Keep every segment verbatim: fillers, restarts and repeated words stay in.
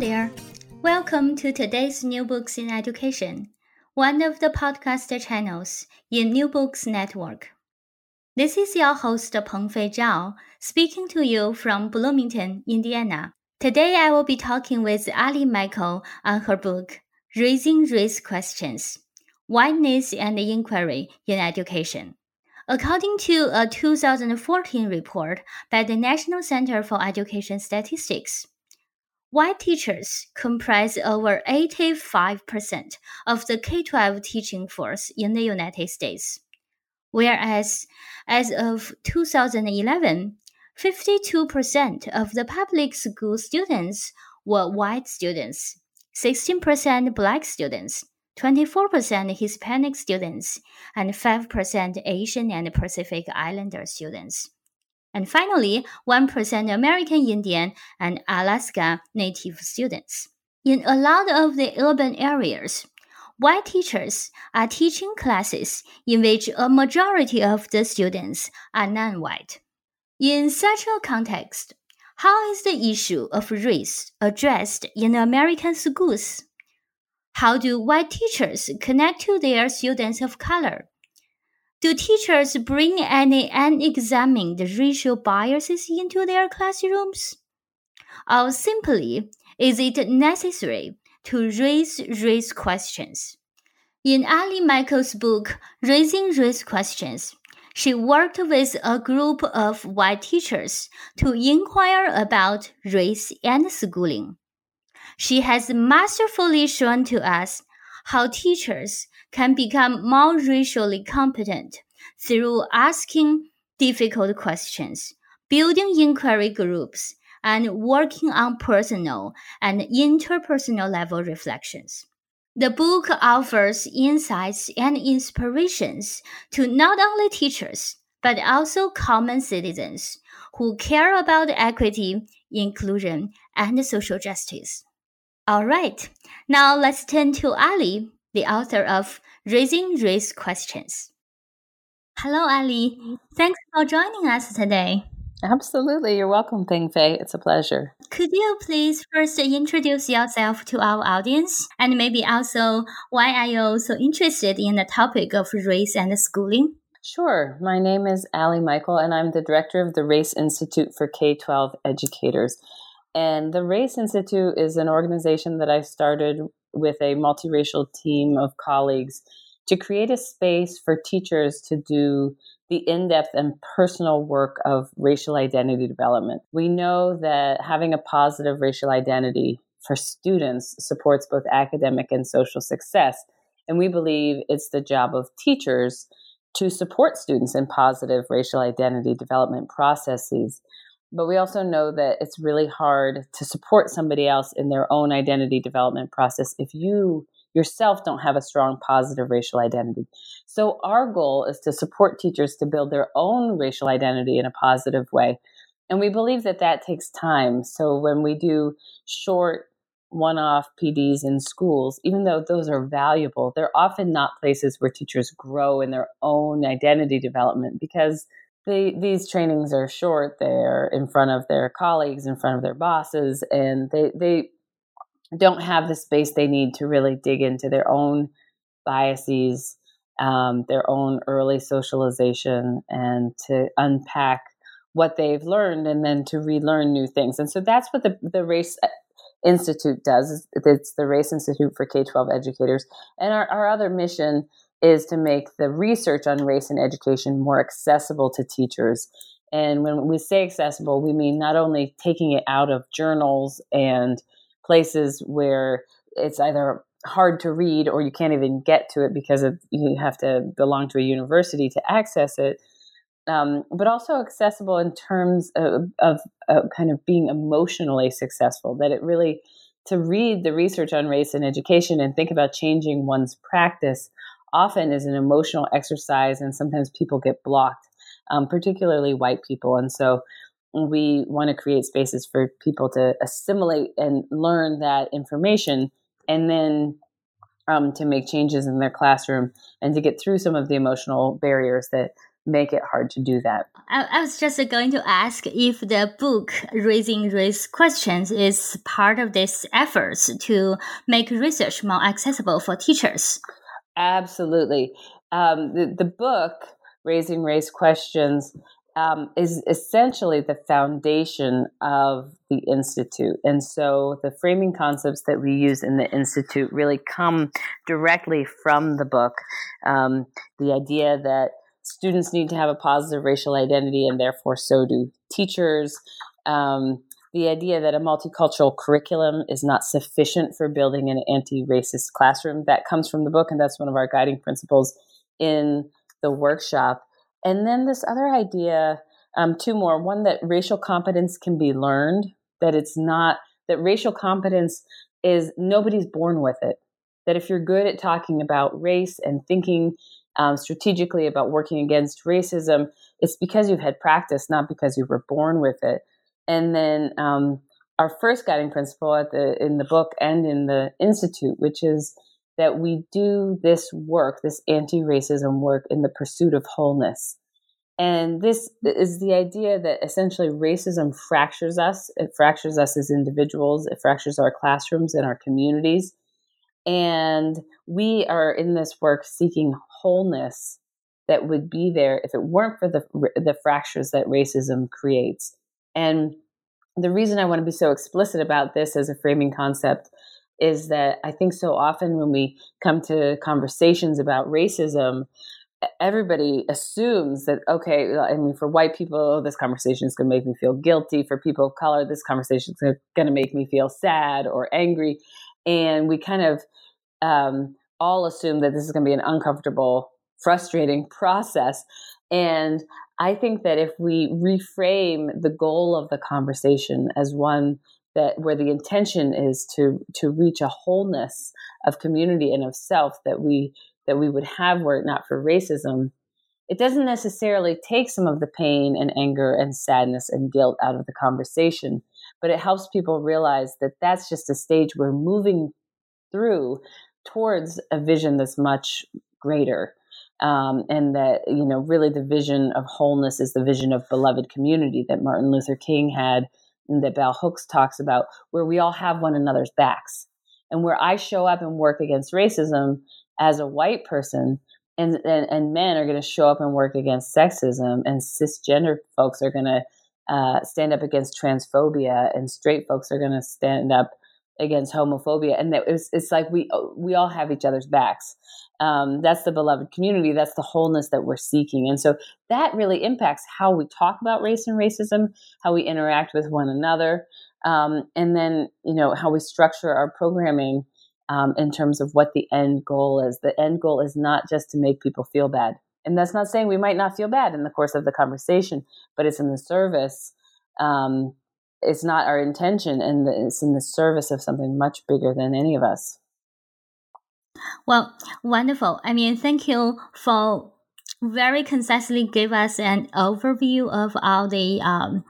There. Welcome to today's New Books in Education, one of the podcast channels in New Books Network. This is your host, Peng Fei Zhao, speaking to you from Bloomington, Indiana. Today I will be talking with Ali Michael on her book, Raising Race Questions: Whiteness and Inquiry in Education. According to a two thousand fourteen report by the National Center for Education Statistics, white teachers comprise over eighty-five percent of the K twelve teaching force in the United States, whereas as of two thousand eleven, fifty-two percent of the public school students were white students, sixteen percent black students, twenty-four percent Hispanic students, and five percent Asian and Pacific Islander students. And finally, one percent American Indian and Alaska Native students. In a lot of the urban areas, white teachers are teaching classes in which a majority of the students are non-white. In such a context, how is the issue of race addressed in American schools? How do white teachers connect to their students of color? Do teachers bring any unexamined racial biases into their classrooms? Or simply, is it necessary to raise race questions? In Ali Michael's book, Raising Race Questions, she worked with a group of white teachers to inquire about race and schooling. She has masterfully shown to us how teachers can become more racially competent through asking difficult questions, building inquiry groups, and working on personal and interpersonal level reflections. The book offers insights and inspirations to not only teachers, but also common citizens who care about equity, inclusion, and social justice. All right, now let's turn to Ali, the author of Raising Race Questions. Hello, Ali. Thanks for joining us today. Absolutely. You're welcome, Peng Fei. It's a pleasure. Could you please first introduce yourself to our audience and maybe also why are you so interested in the topic of race and schooling? Sure. My name is Ali Michael, and I'm the director of the Race Institute for K twelve Educators. And the Race Institute is an organization that I started with a multiracial team of colleagues to create a space for teachers to do the in-depth and personal work of racial identity development. We know that having a positive racial identity for students supports both academic and social success. And we believe it's the job of teachers to support students in positive racial identity development processes. But we also know that it's really hard to support somebody else in their own identity development process if you yourself don't have a strong positive racial identity. So our goal is to support teachers to build their own racial identity in a positive way. And we believe that that takes time. So when we do short one-off P Ds in schools, even though those are valuable, they're often not places where teachers grow in their own identity development because They, these trainings are short. They're in front of their colleagues, in front of their bosses, and they, they don't have the space they need to really dig into their own biases, um, their own early socialization, and to unpack what they've learned and then to relearn new things. And so that's what the, the Race Institute does. It's the Race Institute for K twelve Educators. And our, our other mission is to make the research on race and education more accessible to teachers. And when we say accessible, we mean not only taking it out of journals and places where it's either hard to read or you can't even get to it because of, you have to belong to a university to access it, um, but also accessible in terms of, of uh, kind of being emotionally successful, that it really, to read the research on race and education and think about changing one's practice often is an emotional exercise, and sometimes people get blocked, um, particularly white people. And so we want to create spaces for people to assimilate and learn that information, and then um, to make changes in their classroom and to get through some of the emotional barriers that make it hard to do that. I, I was just going to ask if the book Raising Race Questions is part of this efforts to make research more accessible for teachers. Absolutely. Um, the, the book Raising Race Questions um, is essentially the foundation of the Institute. And so the framing concepts that we use in the Institute really come directly from the book. Um, the idea that students need to have a positive racial identity, and therefore so do teachers. Um, the idea that a multicultural curriculum is not sufficient for building an anti-racist classroom, that comes from the book, and that's one of our guiding principles in the workshop. And then this other idea, um, two more, one that racial competence can be learned, that it's not, that racial competence is, nobody's born with it, that if you're good at talking about race and thinking Um, strategically about working against racism, it's because you've had practice, not because you were born with it. And then um, our first guiding principle at the in the book and in the Institute, which is that we do this work, this anti-racism work, in the pursuit of wholeness. And this is the idea that essentially racism fractures us. It fractures us as individuals. It fractures our classrooms and our communities. And we are in this work seeking wholeness that would be there if it weren't for the the fractures that racism creates. And the reason I want to be so explicit about this as a framing concept is that I think so often when we come to conversations about racism, everybody assumes that, okay, I mean, for white people, this conversation is going to make me feel guilty. For people of color, this conversation is going to make me feel sad or angry. And we kind of um, all assume that this is going to be an uncomfortable, frustrating process. And I think that if we reframe the goal of the conversation as one that where the intention is to to reach a wholeness of community and of self that we that we would have were it not for racism, it doesn't necessarily take some of the pain and anger and sadness and guilt out of the conversation. But it helps people realize that that's just a stage we're moving through towards a vision that's much greater. Um, and that, you know, really the vision of wholeness is the vision of beloved community that Martin Luther King had and that bell hooks talks about, where we all have one another's backs. And where I show up and work against racism as a white person, and, and, and men are going to show up and work against sexism, and cisgender folks are going to Uh, stand up against transphobia, and straight folks are going to stand up against homophobia. And that it was, it's like we we all have each other's backs. Um, that's the beloved community. That's the wholeness that we're seeking. And so that really impacts how we talk about race and racism, how we interact with one another, um, and then, you know, how we structure our programming um, in terms of what the end goal is. The end goal is not just to make people feel bad. And that's not saying we might not feel bad in the course of the conversation, but it's in the service. Um, it's not our intention, and it's in the service of something much bigger than any of us. Well, wonderful. I mean, thank you for very concisely give us an overview of all the um,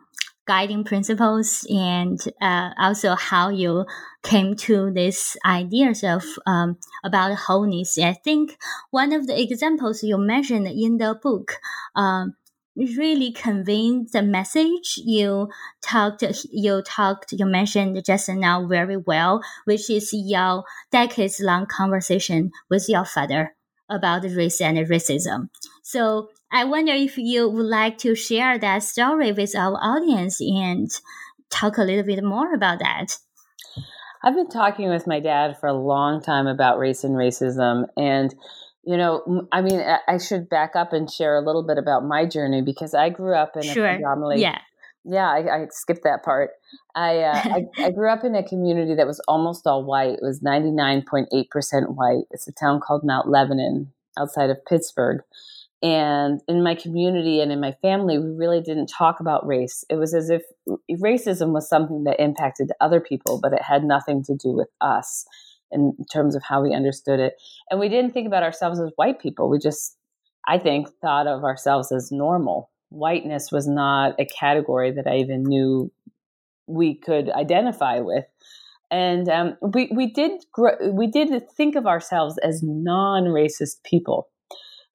guiding principles and uh, also how you came to these ideas of um, about wholeness. I think one of the examples you mentioned in the book um, really conveyed the message you talked, you talked, you mentioned just now very well, which is your decades-long conversation with your father about race and racism. So I wonder if you would like to share that story with our audience and talk a little bit more about that. I've been talking with my dad for a long time about race and racism. And, you know, I mean, I should back up and share a little bit about my journey, because I grew up in sure. a predominantly... Yeah, yeah I, I skipped that part. I, uh, I I grew up in a community that was almost all white. It was ninety-nine point eight percent white. It's a town called Mount Lebanon outside of Pittsburgh. And in my community and in my family, we really didn't talk about race. It was as if racism was something that impacted other people, but it had nothing to do with us in terms of how we understood it. And we didn't think about ourselves as white people. We just, I think, thought of ourselves as normal. Whiteness was not a category that I even knew we could identify with. And um, we, we, did gr- we did think of ourselves as non-racist people.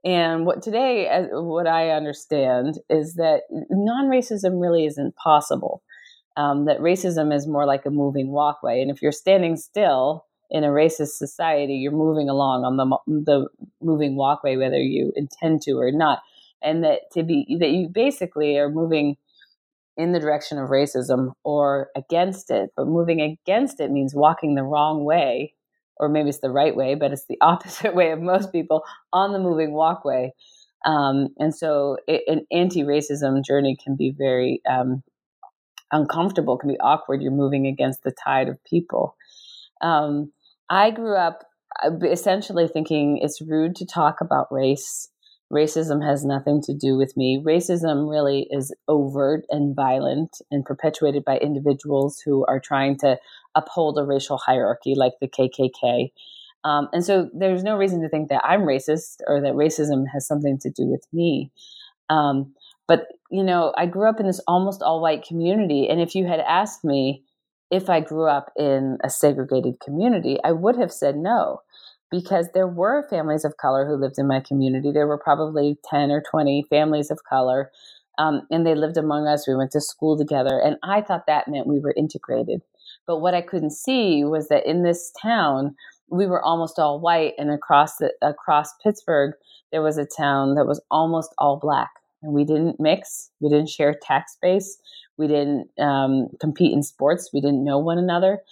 And what today, what I understand is that non-racism really isn't possible, um, that racism is more like a moving walkway. And if you're standing still in a racist society, you're moving along on the the moving walkway, whether you intend to or not. And that to be that you basically are moving in the direction of racism or against it. But moving against it means walking the wrong way. Or maybe it's the right way, but it's the opposite way of most people on the moving walkway. Um, and so it, an anti-racism journey can be very um, uncomfortable, can be awkward. You're moving against the tide of people. Um, I grew up essentially thinking it's rude to talk about race. Racism has nothing to do with me. Racism really is overt and violent and perpetuated by individuals who are trying to uphold a racial hierarchy like the K K K. Um, and so there's no reason to think that I'm racist or that racism has something to do with me. Um, but, you know, I grew up in this almost all-white community. And if you had asked me if I grew up in a segregated community, I would have said no. Because there were families of color who lived in my community. There were probably ten or twenty families of color, um, and they lived among us. We went to school together, and I thought that meant we were integrated. But what I couldn't see was that in this town, we were almost all white, and across the, across Pittsburgh, there was a town that was almost all black. And we didn't mix. We didn't share tax base. We didn't um, compete in sports. We didn't know one another.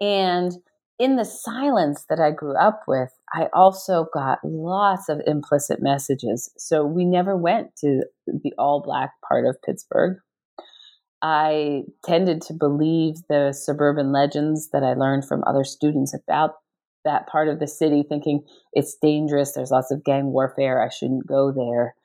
And in the silence that I grew up with, I also got lots of implicit messages. So we never went to the all-black part of Pittsburgh. I tended to believe the suburban legends that I learned from other students about that part of the city, thinking it's dangerous, there's lots of gang warfare, I shouldn't go there.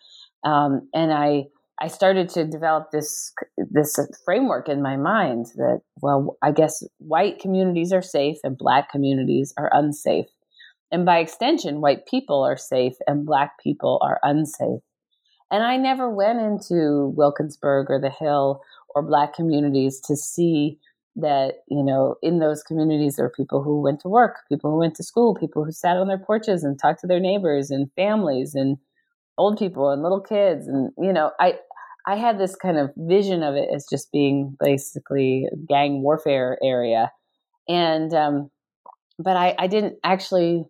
Um, and I I started to develop this this framework in my mind that, well, I guess white communities are safe and black communities are unsafe. And by extension, white people are safe and black people are unsafe. And I never went into Wilkinsburg or the Hill or black communities to see that, you know, in those communities there were people who went to work, people who went to school, people who sat on their porches and talked to their neighbors and families and old people and little kids. And, you know, I, I had this kind of vision of it as just being basically a gang warfare area. And, um, but I, I didn't actually,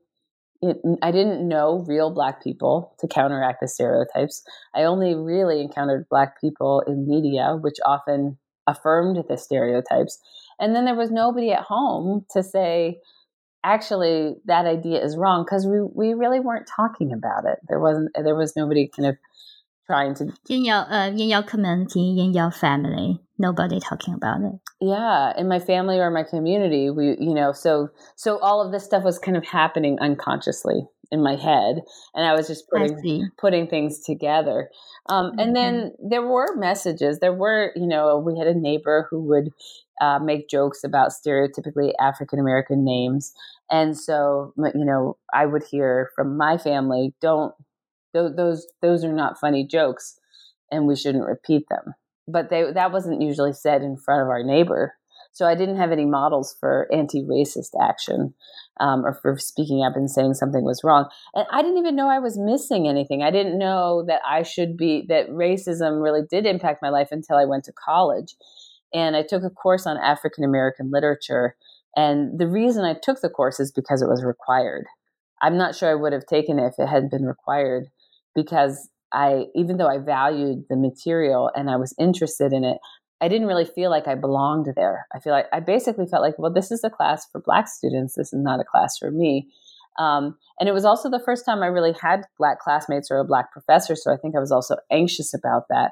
it, I didn't know real black people to counteract the stereotypes. I only really encountered black people in media, which often affirmed the stereotypes. And then there was nobody at home to say, actually, that idea is wrong, because we, we really weren't talking about it. There wasn't, there was nobody kind of trying to in your uh, in your community, in your family, nobody talking about it. Yeah, in my family or my community, we you know, so so all of this stuff was kind of happening unconsciously in my head, and I was just putting putting things together. Um, mm-hmm. And then there were messages. There were you know, we had a neighbor who would Uh, make jokes about stereotypically African-American names. And so, you know, I would hear from my family, don't, th- those, those are not funny jokes and we shouldn't repeat them. But they, that wasn't usually said in front of our neighbor. So I didn't have any models for anti-racist action um, or for speaking up and saying something was wrong. And I didn't even know I was missing anything. I didn't know that I should be, that racism really did impact my life until I went to college. And I took a course on African-American literature. And the reason I took the course is because it was required. I'm not sure I would have taken it if it hadn't been required, because I, even though I valued the material and I was interested in it, I didn't really feel like I belonged there. I feel like I basically felt like, well, this is a class for black students. This is not a class for me. Um, and it was also the first time I really had black classmates or a black professor. So I think I was also anxious about that.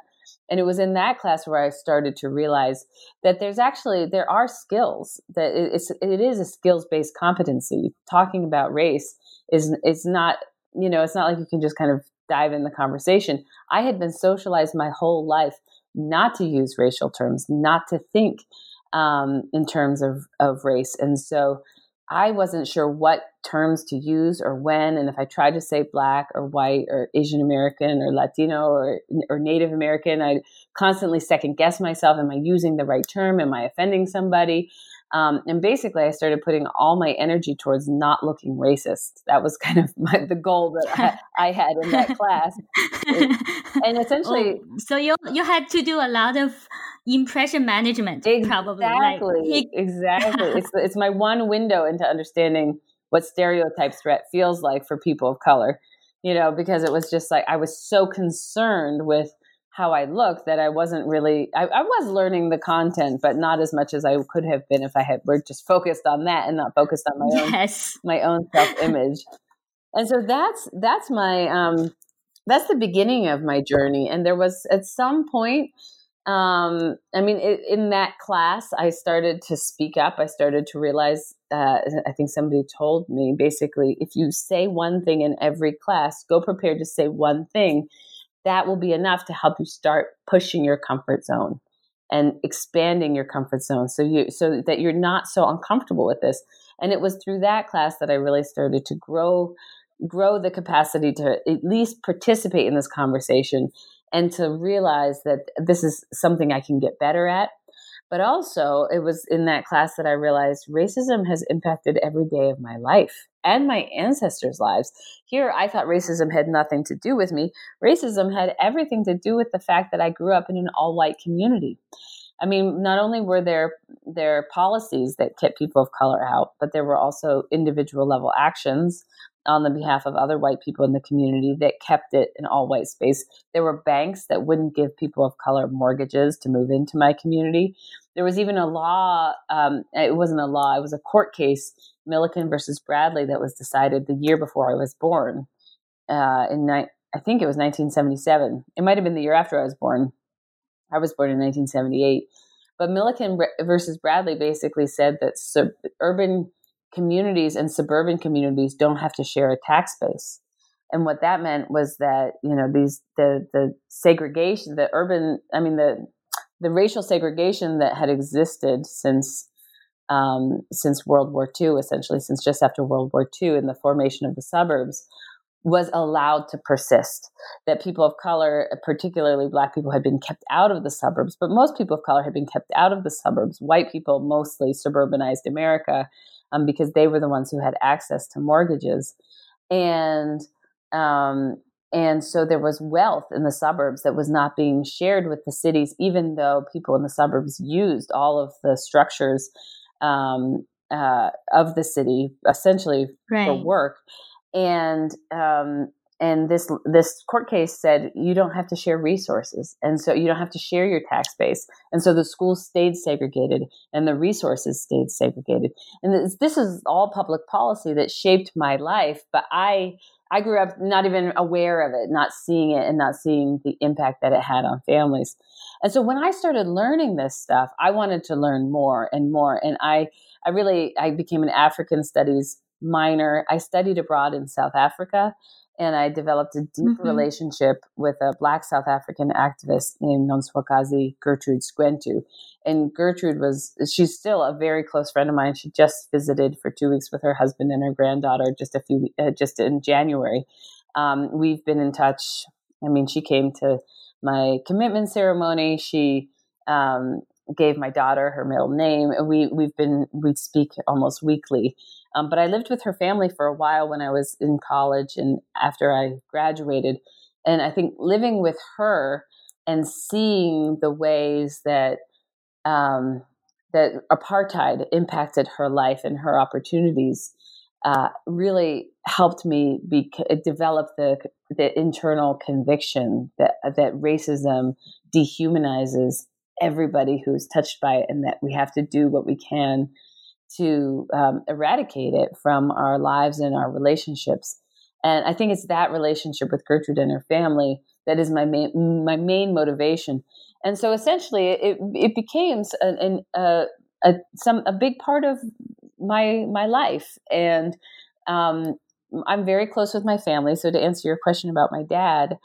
And it was in that class where I started to realize that there's actually, there are skills, that it's, it is a skills-based competency. Talking about race is, it's not, you know, it's not like you can just kind of dive in the conversation. I had been socialized my whole life not to use racial terms, not to think um, in terms of, of race. And so I wasn't sure what terms to use or when. And if I tried to say Black or white or Asian American or Latino or, or Native American, I'd constantly second guess myself. Am I using the right term? Am I offending somebody? Um, and basically, I started putting all my energy towards not looking racist. That was kind of my, the goal that I, I had in that class. It, and essentially... Oh, so you you had to do a lot of impression management, exactly, probably. Like, exactly. It's, it's my one window into understanding what stereotypes threat feels like for people of color, you know, because it was just like I was so concerned with how I looked that I wasn't really, I, I was learning the content, but not as much as I could have been if I had were just focused on that and not focused on my yes. own, my own self-image. And so that's, that's my, um, that's the beginning of my journey. And there was at some point, um, I mean, it, in that class, I started to speak up. I started to realize, uh, I think somebody told me basically, if you say one thing in every class, go prepared to say one thing. That will be enough to help you start pushing your comfort zone and expanding your comfort zone so you so that you're not so uncomfortable with this. And it was through that class that I really started to grow grow the capacity to at least participate in this conversation and to realize that this is something I can get better at. But also, it was in that class that I realized racism has impacted every day of my life and my ancestors' lives. Here, I thought racism had nothing to do with me. Racism had everything to do with the fact that I grew up in an all-white community. I mean, not only were there, there policies that kept people of color out, but there were also individual-level actions on the behalf of other white people in the community that kept it an all-white space. There were banks that wouldn't give people of color mortgages to move into my community. There was even a law, um, it wasn't a law, it was a court case, Milliken versus Bradley, that was decided the year before I was born. Uh, in ni- I think it was nineteen seventy-seven. It might have been the year after I was born. I was born in nineteen seventy-eight. But Milliken versus Bradley basically said that sub- urban communities and suburban communities don't have to share a tax base. And what that meant was that, you know, these, the, the segregation, the urban, I mean, the, the racial segregation that had existed since, um, since World War Two, essentially since just after World War Two and the formation of the suburbs, was allowed to persist. That people of color, particularly Black people, had been kept out of the suburbs, but most people of color had been kept out of the suburbs. White people, mostly suburbanized America, Um, because they were the ones who had access to mortgages. And um, and so there was wealth in the suburbs that was not being shared with the cities, even though people in the suburbs used all of the structures um, uh, of the city, essentially, right, for work. And um, and this this court case said you don't have to share resources, and so you don't have to share your tax base. And so the schools stayed segregated and the resources stayed segregated. And this, this is all public policy that shaped my life, but I I grew up not even aware of it, not seeing it and not seeing the impact that it had on families. And so when I started learning this stuff, I wanted to learn more and more. And I I really I became an African studies minor. I studied abroad in South Africa, and I developed a deep mm-hmm. relationship with a Black South African activist named Nonswakazi Gertrude Squentu. And Gertrude was, she's still a very close friend of mine. She just visited for two weeks with her husband and her granddaughter just a few, uh, just in January. Um, we've been in touch. I mean, she came to my commitment ceremony. She um, gave my daughter her middle name. We, we've been, we speak almost weekly. Um, but I lived with her family for a while when I was in college and after I graduated. And I think living with her and seeing the ways that um, that apartheid impacted her life and her opportunities uh, really helped me be, develop the the internal conviction that that racism dehumanizes everybody who is touched by it, and that we have to do what we can to um, eradicate it from our lives and our relationships. And I think it's that relationship with Gertrude and her family that is my main, my main motivation. And so essentially it, it became an, an, a, a, some, a big part of my, my life. And um, I'm very close with my family. So to answer your question about my dad,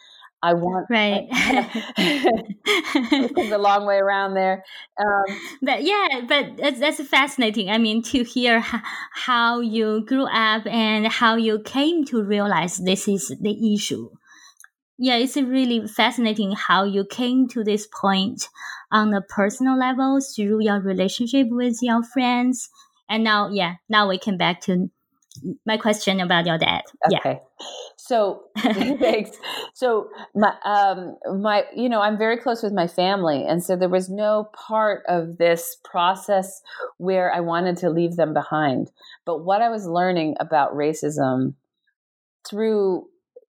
I want right. It's a long way around there. Um, but yeah, but that's, that's fascinating. I mean, to hear h- how you grew up and how you came to realize this is the issue. Yeah, it's really fascinating how you came to this point on a personal level through your relationship with your friends. And now, yeah, now we come back to my question about your dad. Okay. Yeah. So, thanks. So, my, um, my, you know, I'm very close with my family. And so there was no part of this process where I wanted to leave them behind. But what I was learning about racism threw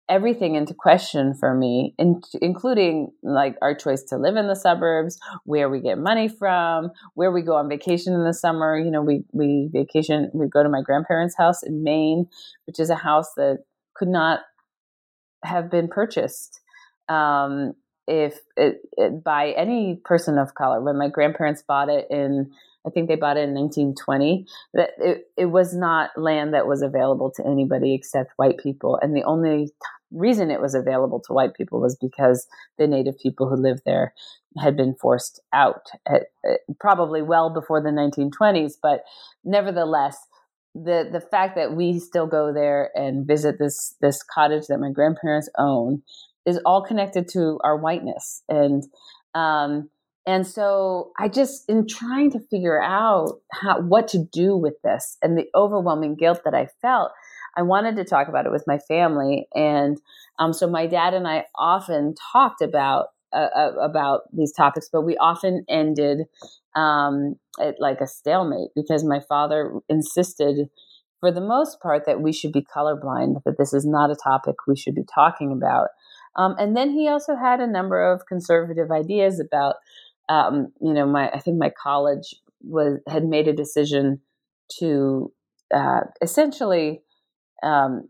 everything into question for me, in, including like our choice to live in the suburbs, where we get money from, where we go on vacation in the summer. You know, we, we vacation, we go to my grandparents' house in Maine, which is a house that could not have been purchased um, if it, it, by any person of color. When my grandparents bought it in, I think they bought it in nineteen twenty, that it, it was not land that was available to anybody except white people. And the only reason it was available to white people was because the native people who lived there had been forced out, at, at, probably well before the nineteen twenties. But nevertheless, the the fact that we still go there and visit this this cottage that my grandparents own is all connected to our whiteness. And um, and so I just, in trying to figure out how, what to do with this and the overwhelming guilt that I felt, I wanted to talk about it with my family. And um, so my dad and I often talked about uh, about these topics, but we often ended um, at like a stalemate because my father insisted, for the most part, that we should be colorblind, that this is not a topic we should be talking about. Um, and then he also had a number of conservative ideas about, um, you know, my I think my college was had made a decision to uh, essentially Um,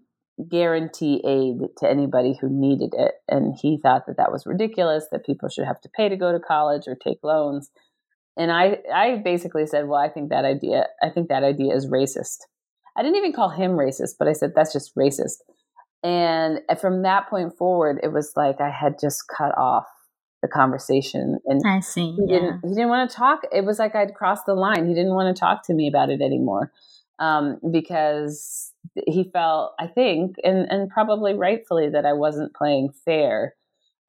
guarantee aid to anybody who needed it. And he thought that that was ridiculous, that people should have to pay to go to college or take loans. And I, I basically said, well, I think that idea, I think that idea is racist. I didn't even call him racist, but I said, that's just racist. And from that point forward, it was like, I had just cut off the conversation, and I see, he yeah. didn't, he didn't want to talk. It was like, I'd crossed the line. He didn't want to talk to me about it anymore. Um, because he felt, I think, and, and probably rightfully, that I wasn't playing fair.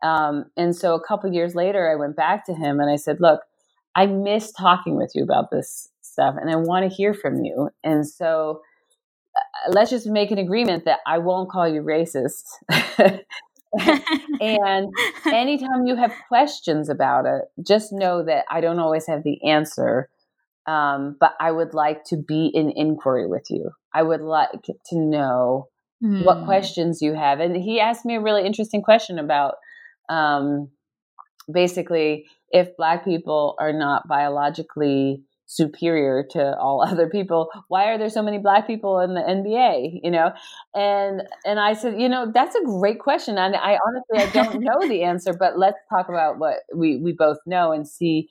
Um, and so a couple years later, I went back to him and I said, look, I miss talking with you about this stuff and I want to hear from you. And so uh, let's just make an agreement that I won't call you racist. And anytime you have questions about it, just know that I don't always have the answer. Um, but I would like to be in inquiry with you. I would like to know mm. what questions you have. And he asked me a really interesting question about um, basically if Black people are not biologically superior to all other people, why are there so many Black people in the N B A? You know, and and I said, you know, that's a great question. And I honestly, I don't know the answer, but let's talk about what we, we both know and see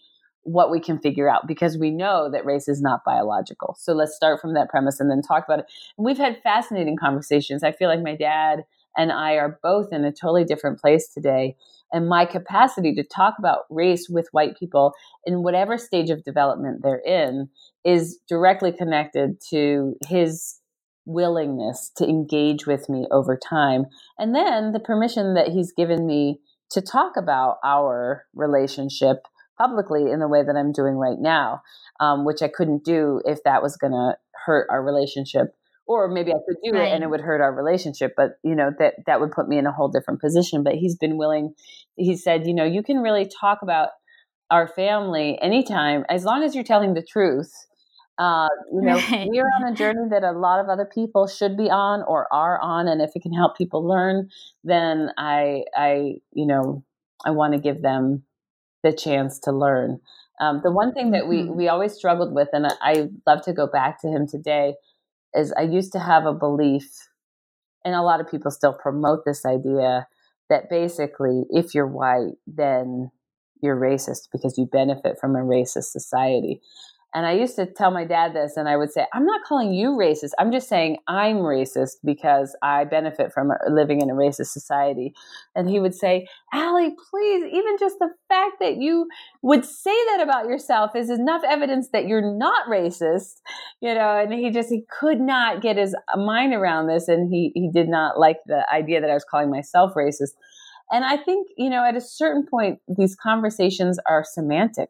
what we can figure out, because we know that race is not biological. So let's start from that premise and then talk about it. And we've had fascinating conversations. I feel like my dad and I are both in a totally different place today. And my capacity to talk about race with white people in whatever stage of development they're in is directly connected to his willingness to engage with me over time. And then the permission that he's given me to talk about our relationship publicly in the way that I'm doing right now, um, which I couldn't do if that was going to hurt our relationship, or maybe I could do right. it and it would hurt our relationship. But you know, that, that would put me in a whole different position, but he's been willing. He said, you know, you can really talk about our family anytime, as long as you're telling the truth. Uh, you know, right. we're on a journey that a lot of other people should be on or are on. And if it can help people learn, then I, I, you know, I want to give them the chance to learn. Um, the one thing that we, we always struggled with, and I, I love to go back to him today, is I used to have a belief, and a lot of people still promote this idea, that basically if you're white, then you're racist because you benefit from a racist society. And I used to tell my dad this, and I would say, I'm not calling you racist. I'm just saying I'm racist because I benefit from living in a racist society. And he would say, Allie, please, even just the fact that you would say that about yourself is enough evidence that you're not racist, you know, and he just, he could not get his mind around this. And he, he did not like the idea that I was calling myself racist. And I think, you know, at a certain point, these conversations are semantic.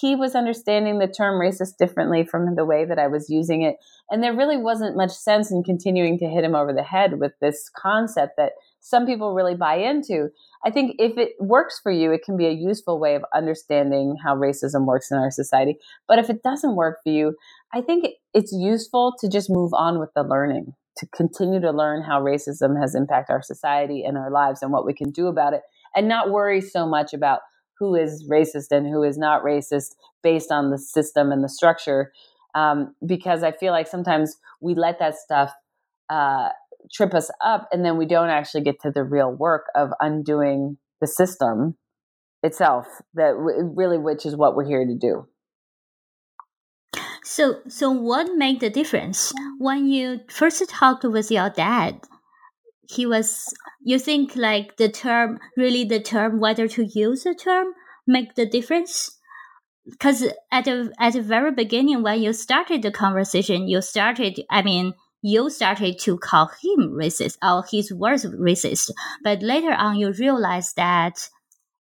He was understanding the term racist differently from the way that I was using it. And there really wasn't much sense in continuing to hit him over the head with this concept that some people really buy into. I think if it works for you, it can be a useful way of understanding how racism works in our society. But if it doesn't work for you, I think it's useful to just move on with the learning, to continue to learn how racism has impacted our society and our lives and what we can do about it, and not worry so much about who is racist and who is not racist based on the system and the structure. Um, because I feel like sometimes we let that stuff uh, trip us up, and then we don't actually get to the real work of undoing the system itself, that w- really, which is what we're here to do. So, so what made the difference? When you first talked with your dad, he was, you think like the term, really the term, whether to use the term, make the difference? Because at the, at the very beginning, when you started the conversation, you started, I mean, you started to call him racist, or his words racist. But later on, you realize that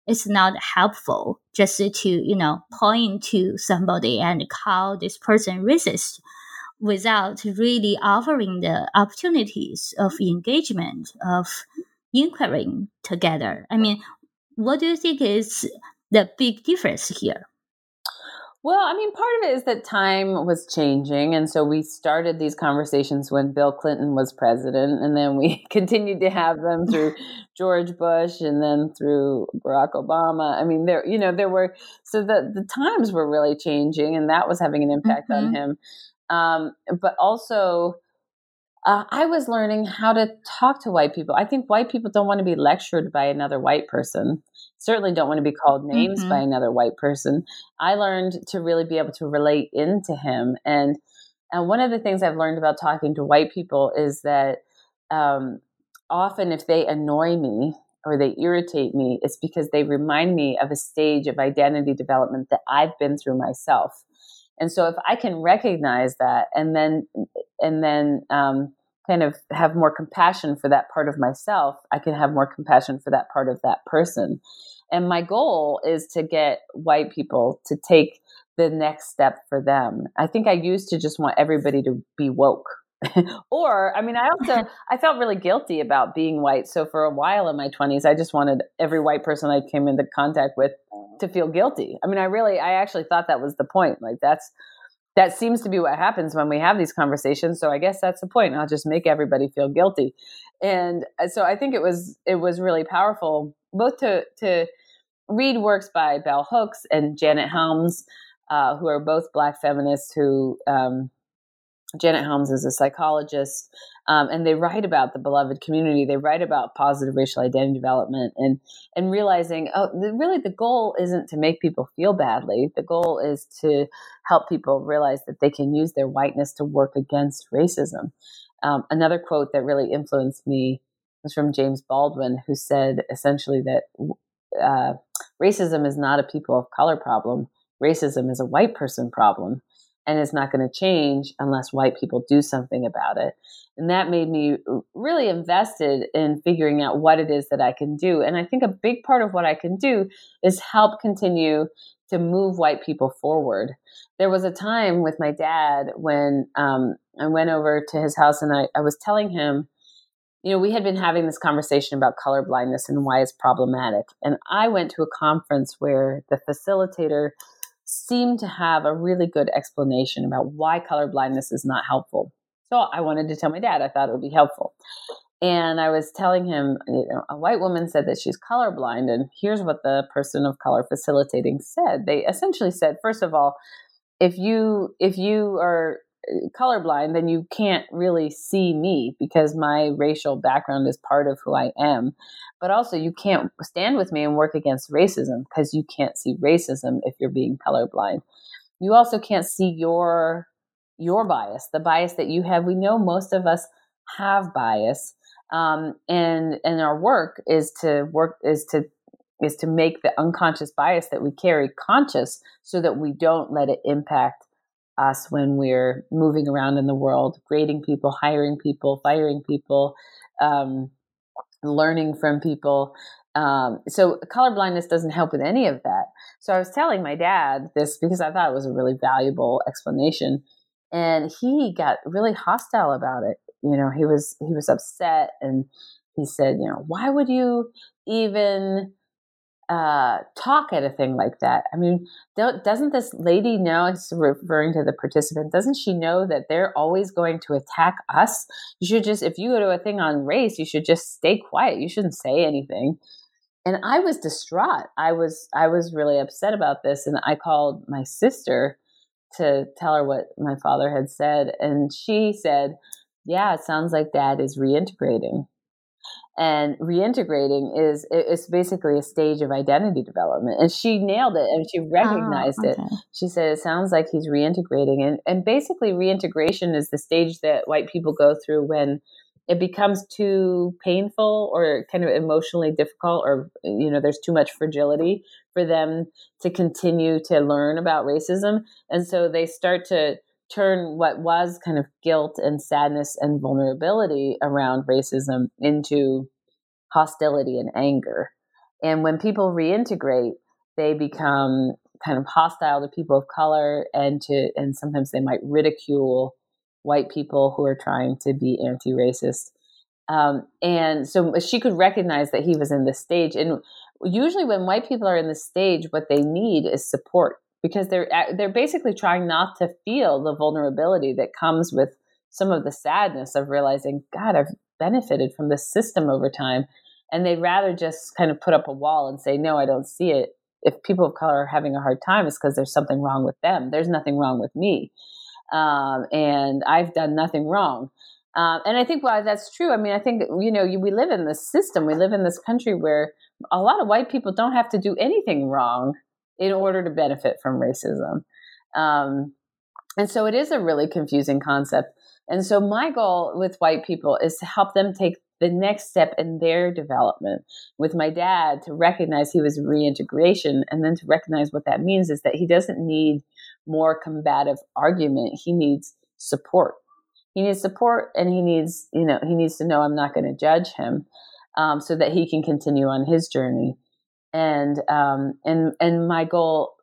it's not helpful just to, you know, point to somebody and call this person racist, without really offering the opportunities of engagement, of inquiring together. I mean, what do you think is the big difference here? Well, I mean, part of it is that time was changing. And so we started these conversations when Bill Clinton was president, and then we continued to have them through George Bush and then through Barack Obama. I mean, there, you know, there were, so the, the times were really changing, and that was having an impact mm-hmm. on him. Um, but also, uh, I was learning how to talk to white people. I think white people don't want to be lectured by another white person, certainly don't want to be called names mm-hmm. by another white person. I learned to really be able to relate into him. And, and one of the things I've learned about talking to white people is that um, often if they annoy me or they irritate me, it's because they remind me of a stage of identity development that I've been through myself. And so if I can recognize that and then and then um, kind of have more compassion for that part of myself, I can have more compassion for that part of that person. And my goal is to get white people to take the next step for them. I think I used to just want everybody to be woke. Or, I mean, I also, I felt really guilty about being white. So for a while in my twenties, I just wanted every white person I came into contact with to feel guilty. I mean, I really, I actually thought that was the point. Like that's, that seems to be what happens when we have these conversations. So I guess that's the point. I'll just make everybody feel guilty. And so I think it was, it was really powerful both to, to read works by bell hooks and Janet Helms, uh, who are both Black feminists who, um, Janet Helms is a psychologist, um, and they write about the beloved community. They write about positive racial identity development and and realizing, oh, the, really the goal isn't to make people feel badly. The goal is to help people realize that they can use their whiteness to work against racism. Um, another quote that really influenced me was from James Baldwin, who said essentially that uh, racism is not a people of color problem. Racism is a white person problem. And it's not going to change unless white people do something about it. And that made me really invested in figuring out what it is that I can do. And I think a big part of what I can do is help continue to move white people forward. There was a time with my dad when um, I went over to his house and I, I was telling him, you know, we had been having this conversation about colorblindness and why it's problematic. And I went to a conference where the facilitator seemed to have a really good explanation about why colorblindness is not helpful. So I wanted to tell my dad, I thought it would be helpful. And I was telling him, you know, a white woman said that she's colorblind, and here's what the person of color facilitating said. They essentially said, first of all, if you if you are colorblind, then you can't really see me because my racial background is part of who I am. But also you can't stand with me and work against racism because you can't see racism if you're being colorblind. you also can't see your your bias, the bias that you have. We know most of us have bias, um, and and our work is to work is to is to make the unconscious bias that we carry conscious, so that we don't let it impact us when we're moving around in the world, grading people, hiring people, firing people, um, learning from people. Um, so colorblindness doesn't help with any of that. So I was telling my dad this because I thought it was a really valuable explanation, and he got really hostile about it. You know, he was, he was upset, and he said, you know, why would you even uh, talk at a thing like that? I mean, don't, doesn't this lady know, he's referring to the participant, doesn't she know that they're always going to attack us? You should just, if you go to a thing on race, you should just stay quiet. You shouldn't say anything. And I was distraught. I was, I was really upset about this. And I called my sister to tell her what my father had said. And she said, yeah, it sounds like dad is reintegrating. And reintegrating is it's basically a stage of identity development. And she nailed it, and she recognized oh, okay. it. She said, it sounds like he's reintegrating. And, and basically reintegration is the stage that white people go through when it becomes too painful or kind of emotionally difficult, or, you know, there's too much fragility for them to continue to learn about racism. And so they start to turn what was kind of guilt and sadness and vulnerability around racism into hostility and anger. And when people reintegrate, they become kind of hostile to people of color, and to, and sometimes they might ridicule white people who are trying to be anti-racist. Um, and so she could recognize that he was in this stage. And usually when white people are in this stage, what they need is support, because they're they're basically trying not to feel the vulnerability that comes with some of the sadness of realizing, God, I've benefited from this system over time. And they'd rather just kind of put up a wall and say, no, I don't see it. If people of color are having a hard time, it's because there's something wrong with them. There's nothing wrong with me. Um, and I've done nothing wrong. Um, and I think, well, that's true. I mean, I think, you know, you, we live in this system. We live in this country where a lot of white people don't have to do anything wrong in order to benefit from racism. Um, and so it is a really confusing concept. And so my goal with white people is to help them take the next step in their development. With my dad, to recognize he was reintegration, and then to recognize what that means is that he doesn't need more combative argument. He needs support. He needs support, and he needs, you know, he needs to know I'm not going to judge him, um, so that he can continue on his journey. And, um, and, and my goal,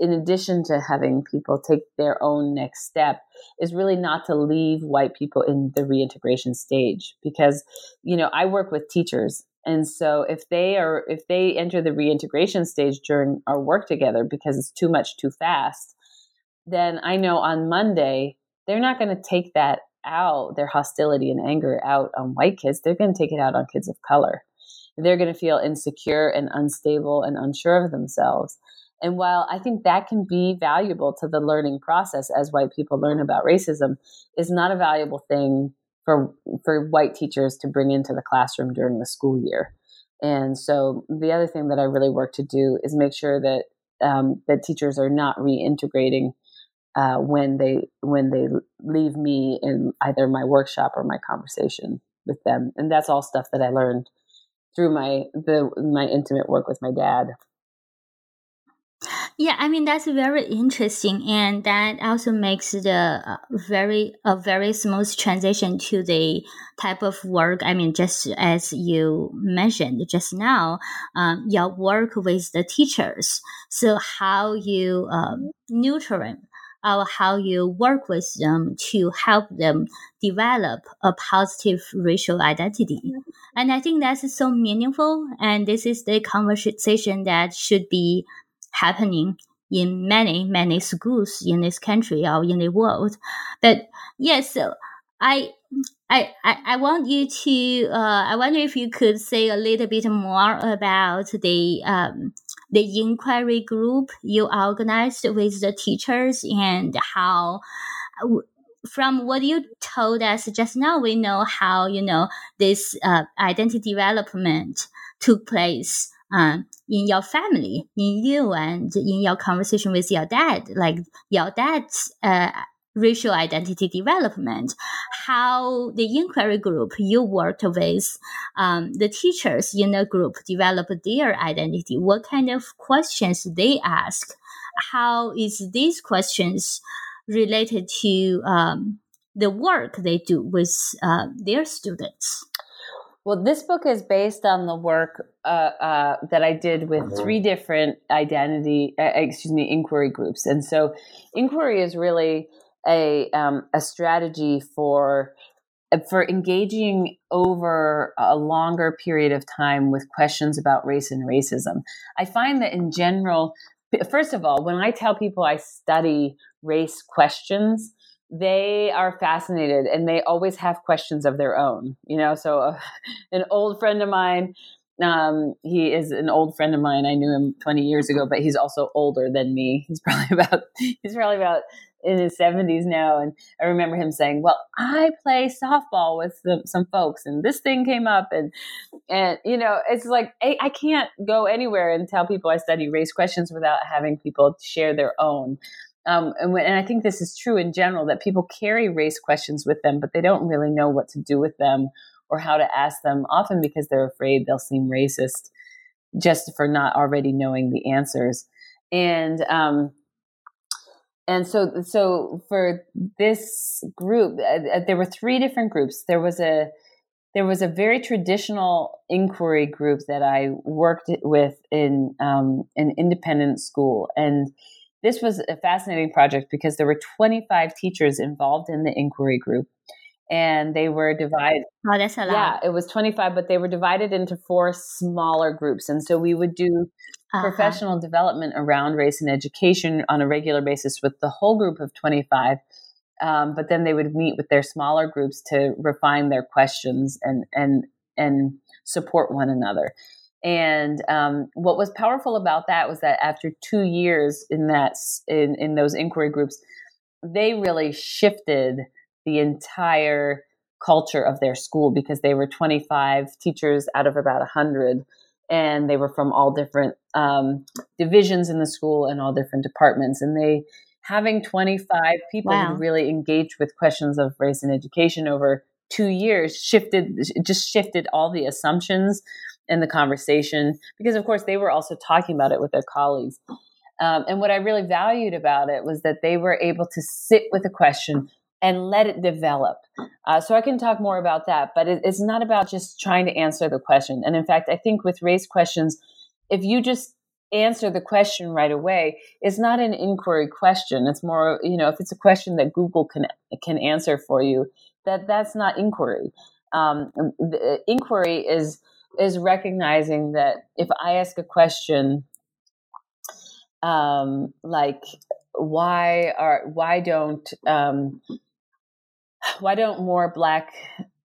in addition to having people take their own next step, is really not to leave white people in the reintegration stage, because, you know, I work with teachers. And so if they are, if they enter the reintegration stage during our work together, because it's too much too fast, then I know on Monday, they're not going to take that out, their hostility and anger out on white kids. They're going to take it out on kids of color. They're going to feel insecure and unstable and unsure of themselves. And while I think that can be valuable to the learning process as white people learn about racism, it's not a valuable thing for for white teachers to bring into the classroom during the school year. And so the other thing that I really work to do is make sure that um, that teachers are not reintegrating uh, when they when they leave me in either my workshop or my conversation with them. And that's all stuff that I learned through my the my intimate work with my dad. Yeah, I mean, that's very interesting, and that also makes the uh, very a very smooth transition to the type of work. I mean, just as you mentioned just now, um, your work with the teachers. So how you um, nurture them, or how you work with them to help them develop a positive racial identity. And I think that's so meaningful, and this is the conversation that should be happening in many, many schools in this country or in the world. But yes, yeah, so I, I, I want you to, uh, I wonder if you could say a little bit more about the, um, the inquiry group you organized with the teachers, and how, from what you told us just now, we know how, you know, this, uh, identity development took place uh, in your family, in you and in your conversation with your dad, like your dad's uh, racial identity development, how the inquiry group you worked with, um, the teachers in the group develop their identity, what kind of questions they ask, how is these questions related to um, the work they do with uh, their students? Well, this book is based on the work uh, uh, that I did with three different identity, uh, excuse me, inquiry groups. And so inquiry is really a um, a strategy for for engaging over a longer period of time with questions about race and racism. I find that in general, first of all, when I tell people I study race questions, they are fascinated and they always have questions of their own, you know. So uh, an old friend of mine, um, he is an old friend of mine. I knew him twenty years ago, but he's also older than me. He's probably about, he's probably about in his seventies now. And I remember him saying, well, I play softball with the, some folks and this thing came up. And, and, you know, it's like, I, I can't go anywhere and tell people I study race questions without having people share their own. Um, and, when, and I think this is true in general, that people carry race questions with them, but they don't really know what to do with them or how to ask them, often because they're afraid they'll seem racist just for not already knowing the answers. And um, and so so for this group, uh, there were three different groups. There was a there was a very traditional inquiry group that I worked with in um, an independent school, and this was a fascinating project because there were twenty-five teachers involved in the inquiry group, and they were divided. Oh, that's a lot. Yeah, it was twenty-five, but they were divided into four smaller groups. And so we would do uh-huh. professional development around race and education on a regular basis with the whole group of twenty-five. Um, but then they would meet with their smaller groups to refine their questions and, and, and support one another. And um, what was powerful about that was that after two years in that in, in those inquiry groups, they really shifted the entire culture of their school because they were twenty-five teachers out of about one hundred, and they were from all different um, divisions in the school and all different departments. And they, having twenty-five people wow. who really engaged with questions of race and education over two years, shifted just shifted all the assumptions and the conversation, because of course they were also talking about it with their colleagues. Um, and what I really valued about it was that they were able to sit with a question and let it develop. Uh, so I can talk more about that, but it, it's not about just trying to answer the question. And in fact, I think with race questions, if you just answer the question right away, it's not an inquiry question. It's more, you know, if it's a question that Google can can answer for you, that that's not inquiry. Um, the inquiry is, is recognizing that if I ask a question, um, like why are, why don't, um, why don't more Black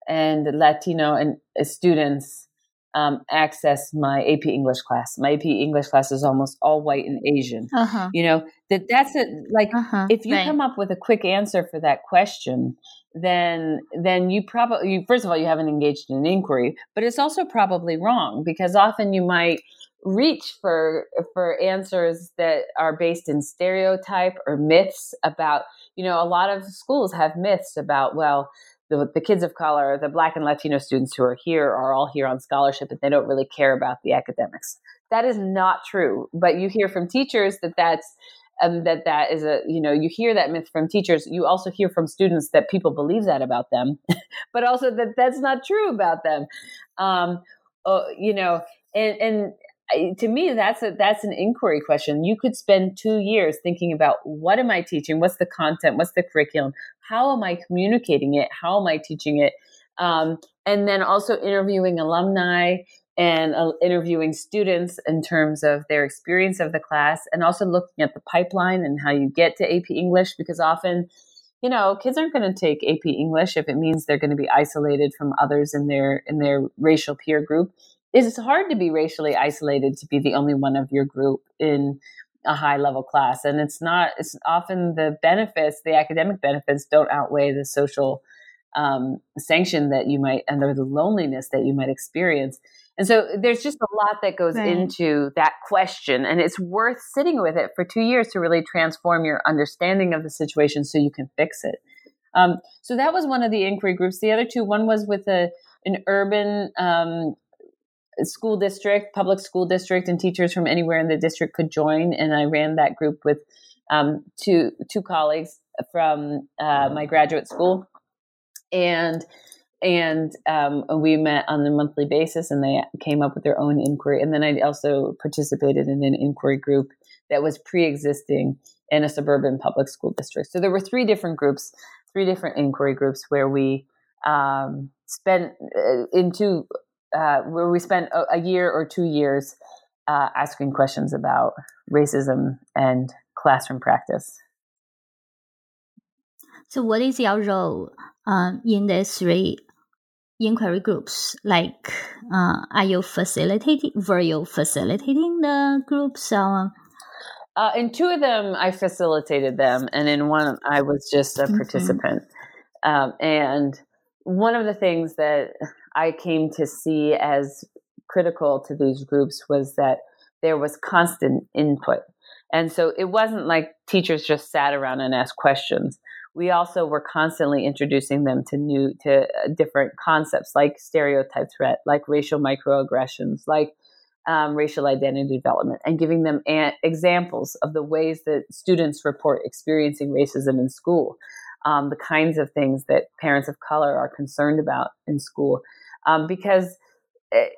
and Latino and uh, students, um, access my A P English class? My A P English class is almost all white and Asian, uh-huh. you know, that that's a, like, uh-huh. if you right. come up with a quick answer for that question, then then you probably, you, first of all, you haven't engaged in an inquiry, but it's also probably wrong because often you might reach for for answers that are based in stereotype or myths about, you know, a lot of schools have myths about, well, the, the kids of color, the Black and Latino students who are here are all here on scholarship and they don't really care about the academics. That is not true, but you hear from teachers that that's, Um, that that is a, you know, you hear that myth from teachers. You also hear from students that people believe that about them, but also that that's not true about them. Um, uh, you know, and, and I, to me, that's a, that's an inquiry question. You could spend two years thinking about what am I teaching? What's the content? What's the curriculum? How am I communicating it? How am I teaching it? Um, and then also interviewing alumni and uh, interviewing students in terms of their experience of the class, and also looking at the pipeline and how you get to A P English, because often, you know, kids aren't going to take A P English if it means they're going to be isolated from others in their in their racial peer group. It's hard to be racially isolated to be the only one of your group in a high level class, and it's not. It's often the benefits, the academic benefits, don't outweigh the social um, sanction that you might, and the loneliness that you might experience. And so there's just a lot that goes right. into that question. And it's worth sitting with it for two years to really transform your understanding of the situation so you can fix it. Um, so that was one of the inquiry groups. The other two, one was with a, an urban um, school district, public school district, and teachers from anywhere in the district could join. And I ran that group with um, two, two colleagues from uh, my graduate school. And And um, we met on a monthly basis, and they came up with their own inquiry. And then I also participated in an inquiry group that was pre-existing in a suburban public school district. So there were three different groups, three different inquiry groups where we um, spent uh, into uh, where we spent a, a year or two years uh, asking questions about racism and classroom practice. So, what is your role um, in the three inquiry groups? Like, uh, are you facilitating? Were you facilitating the groups? Or? Uh, in two of them, I facilitated them, and in one, I was just a participant. Mm-hmm. Um, and one of the things that I came to see as critical to these groups was that there was constant input, and so it wasn't like teachers just sat around and asked questions. We also were constantly introducing them to new, to different concepts like stereotype threat, like racial microaggressions, like um, racial identity development, and giving them an- examples of the ways that students report experiencing racism in school, um, the kinds of things that parents of color are concerned about in school, um, because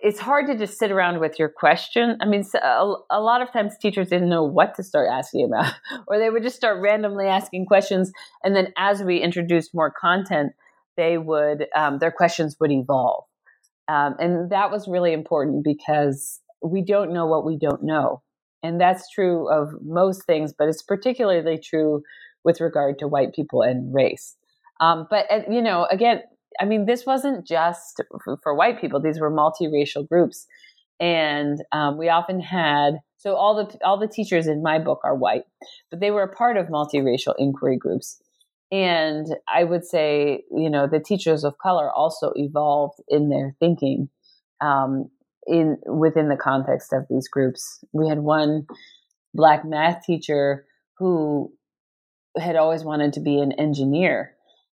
it's hard to just sit around with your question. I mean, a, a lot of times teachers didn't know what to start asking about, or they would just start randomly asking questions. And then as we introduced more content, they would, um, their questions would evolve. Um, and that was really important because we don't know what we don't know. And that's true of most things, but it's particularly true with regard to white people and race. Um, but, uh, you know, again, I mean, this wasn't just for, for white people. These were multiracial groups. And um, we often had, so all the all the teachers in my book are white, but they were a part of multiracial inquiry groups. And I would say, you know, the teachers of color also evolved in their thinking um, in within the context of these groups. We had one Black math teacher who had always wanted to be an engineer.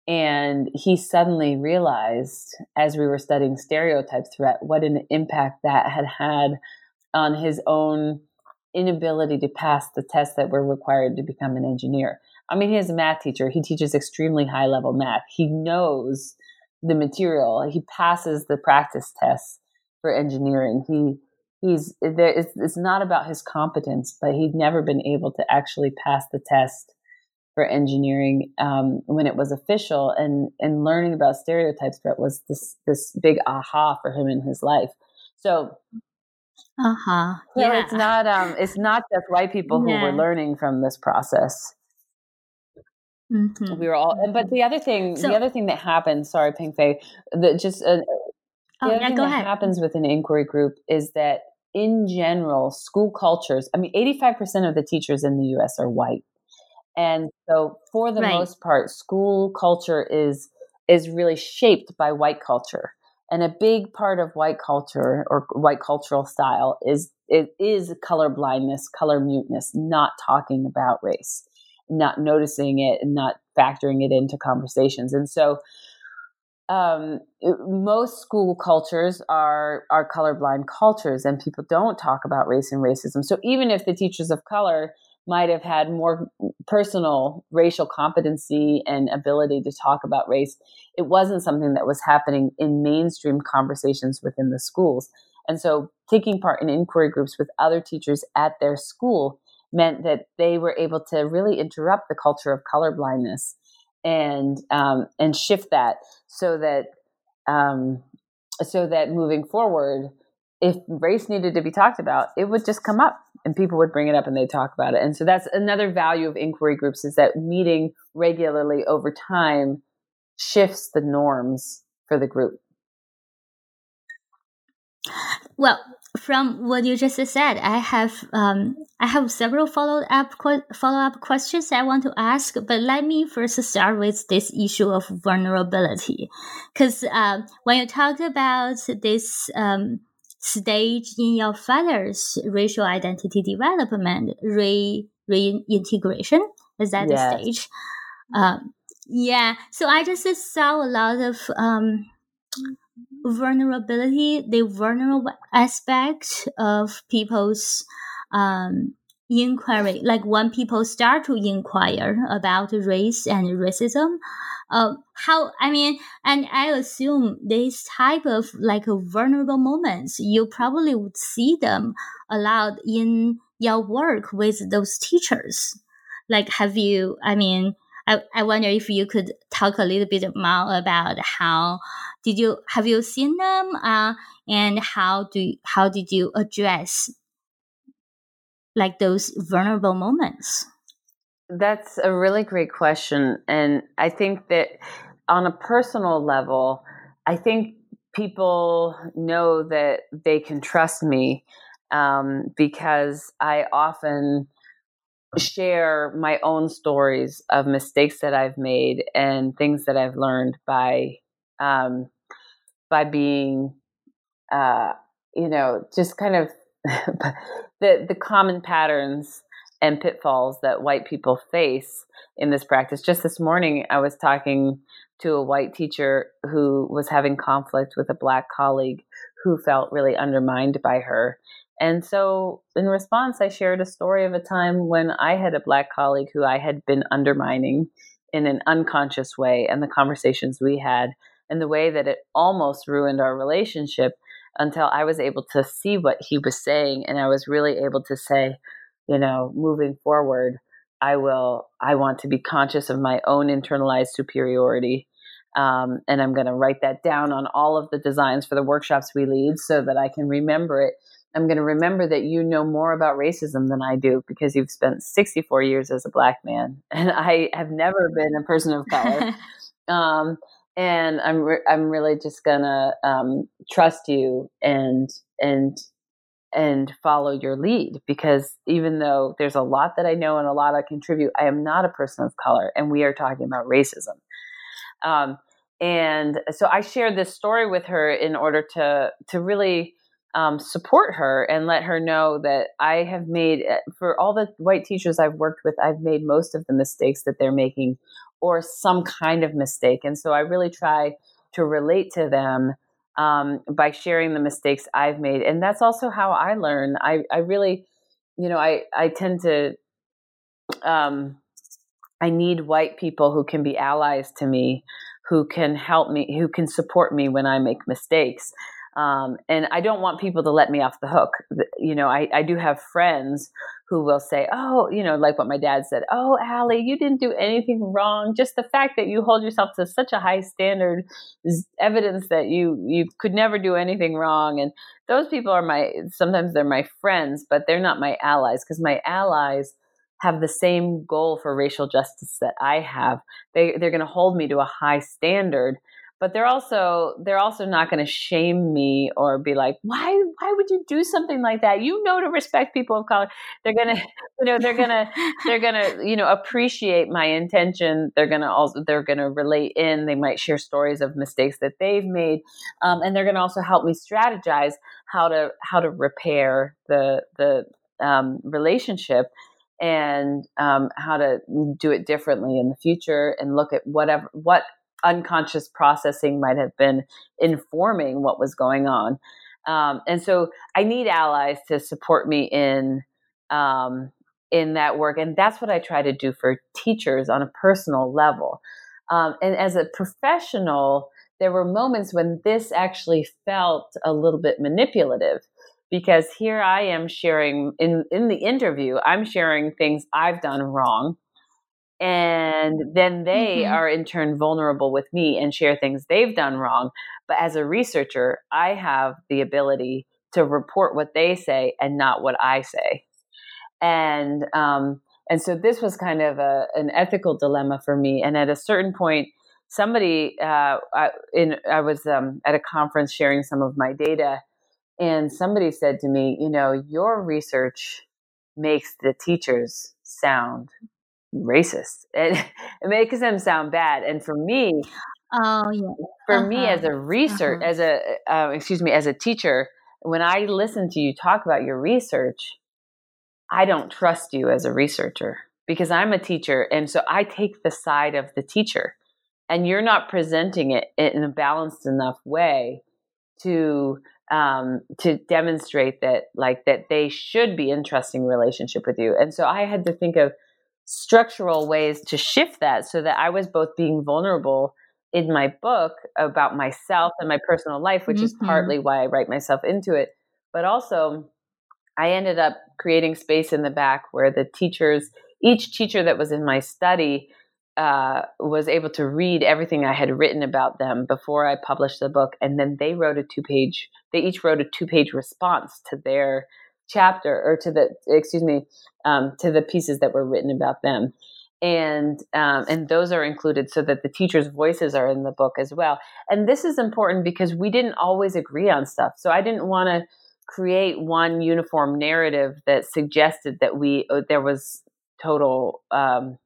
And he suddenly realized, as we were studying stereotype threat, what an impact that had had on his own inability to pass the tests that were required to become an engineer. I mean, he's a math teacher. He teaches extremely high-level math. He knows the material. He passes the practice tests for engineering. He he's there. It's, it's not about his competence, but he'd never been able to actually pass the test for engineering um, when it was official, and, and learning about stereotypes threat was this this big aha for him in his life. So, uh huh. Yeah, so it's not um it's not just white people who yeah. were learning from this process. Mm-hmm. We were all, but the other thing, so, the other thing that happened, sorry, Peng Fei, that just uh, the oh, other yeah, thing that ahead. happens with an inquiry group is that in general, school cultures. I mean, eighty-five percent of the teachers in the U S are white. And so for the right. most part, school culture is is really shaped by white culture. And a big part of white culture or white cultural style is it is color blindness, color muteness, not talking about race, not noticing it and not factoring it into conversations. And so um, most school cultures are, are colorblind cultures, and people don't talk about race and racism. So even if the teachers of color might have had more personal racial competency and ability to talk about race, it wasn't something that was happening in mainstream conversations within the schools. And so taking part in inquiry groups with other teachers at their school meant that they were able to really interrupt the culture of colorblindness and um, and shift that so that um, so that moving forward, if race needed to be talked about, it would just come up. And people would bring it up and they talk about it. And so that's another value of inquiry groups, is that meeting regularly over time shifts the norms for the group. Well, from what you just said, I have um, I have several follow up que- follow up questions I want to ask, but let me first start with this issue of vulnerability, because uh, when you talk about this. Um, stage in your father's racial identity development, re reintegration is that yes. the stage? Um, yeah. So I just saw a lot of um, vulnerability, the vulnerable aspect of people's um, inquiry. Like when people start to inquire about race and racism, uh, how, I mean, and I assume this type of like vulnerable moments, you probably would see them a lot in your work with those teachers. Like, have you, I mean, I, I wonder if you could talk a little bit more about how did you, have you seen them uh, and how do you, how did you address like those vulnerable moments? That's a really great question. And I think that on a personal level, I think people know that they can trust me um, because I often share my own stories of mistakes that I've made and things that I've learned by um, by being, uh, you know, just kind of the the common patterns and pitfalls that white people face in this practice. Just this morning, I was talking to a white teacher who was having conflict with a black colleague who felt really undermined by her. And so in response, I shared a story of a time when I had a black colleague who I had been undermining in an unconscious way, and the conversations we had and the way that it almost ruined our relationship until I was able to see what he was saying. And I was really able to say, you know, moving forward, I will, I want to be conscious of my own internalized superiority. Um, and I'm going to write that down on all of the designs for the workshops we lead so that I can remember it. I'm going to remember that you know more about racism than I do because you've spent sixty-four years as a black man, and I have never been a person of color. um, and I'm re- I'm really just gonna um, trust you and and and follow your lead, because even though there's a lot that I know and a lot I contribute, I am not a person of color, and we are talking about racism. Um, and so I shared this story with her in order to to really. Um, support her and let her know that I have made, for all the white teachers I've worked with, I've made most of the mistakes that they're making or some kind of mistake. And so I really try to relate to them um, by sharing the mistakes I've made. And that's also how I learn. I, I really, you know, I, I tend to, um, I need white people who can be allies to me, who can help me, who can support me when I make mistakes. Um, and I don't want people to let me off the hook. You know, I, I do have friends who will say, oh, you know, like what my dad said, oh, Allie, you didn't do anything wrong. Just the fact that you hold yourself to such a high standard is evidence that you, you could never do anything wrong. And those people are my, sometimes they're my friends, but they're not my allies, because my allies have the same goal for racial justice that I have. They, they're going to hold me to a high standard. But they're also they're also not going to shame me or be like, why why would you do something like that? You know, to respect people of color. They're gonna, you know, they're gonna they're gonna you know appreciate my intention. They're gonna also they're gonna relate in. They might share stories of mistakes that they've made, um, and they're gonna also help me strategize how to how to repair the the um, relationship. and um, how to do it differently in the future, and look at whatever what. unconscious processing might have been informing what was going on. Um, and so I need allies to support me in, um, in that work. And that's what I try to do for teachers on a personal level. Um, and as a professional, there were moments when this actually felt a little bit manipulative, because here I am sharing in, in the interview, I'm sharing things I've done wrong. And then they mm-hmm. are in turn vulnerable with me and share things they've done wrong. But as a researcher, I have the ability to report what they say and not what I say. And um, and so this was kind of a, an ethical dilemma for me. And at a certain point, somebody uh, I, in I was um, at a conference sharing some of my data, and somebody said to me, you know, your research makes the teachers sound racist. It, it makes them sound bad. And for me, oh, yeah. for uh-huh. me as a research, uh-huh. as a, uh, excuse me, as a teacher, when I listen to you talk about your research, I don't trust you as a researcher because I'm a teacher. And so I take the side of the teacher, and you're not presenting it in a balanced enough way to um, to demonstrate that, like, that they should be in trusting relationship with you. And so I had to think of structural ways to shift that so that I was both being vulnerable in my book about myself and my personal life, which mm-hmm. is partly why I write myself into it. But also I ended up creating space in the back where the teachers, each teacher that was in my study uh, was able to read everything I had written about them before I published the book. And then they wrote a two page, they each wrote a two page response to their chapter or to the, excuse me, um, to the pieces that were written about them. And, um, and those are included so that the teachers' voices are in the book as well. And this is important because we didn't always agree on stuff. So I didn't want to create one uniform narrative that suggested that we, there was total, um,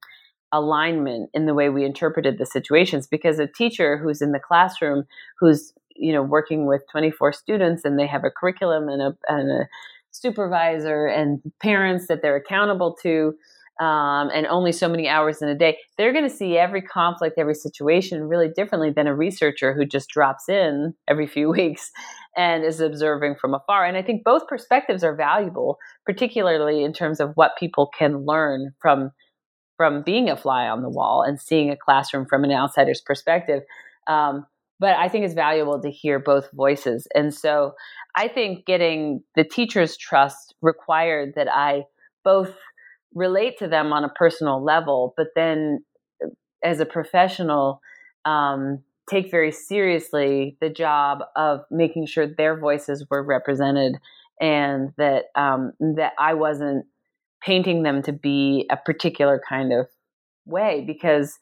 alignment in the way we interpreted the situations, because a teacher who's in the classroom, who's, you know, working with twenty-four students, and they have a curriculum and a, and a supervisor and parents that they're accountable to, um, and only so many hours in a day, they're going to see every conflict, every situation really differently than a researcher who just drops in every few weeks and is observing from afar. And I think both perspectives are valuable, particularly in terms of what people can learn from from being a fly on the wall and seeing a classroom from an outsider's perspective. Um, but I think it's valuable to hear both voices. And so I think getting the teacher's trust required that I both relate to them on a personal level, but then as a professional, um, take very seriously the job of making sure their voices were represented, and that um, that I wasn't painting them to be a particular kind of way, because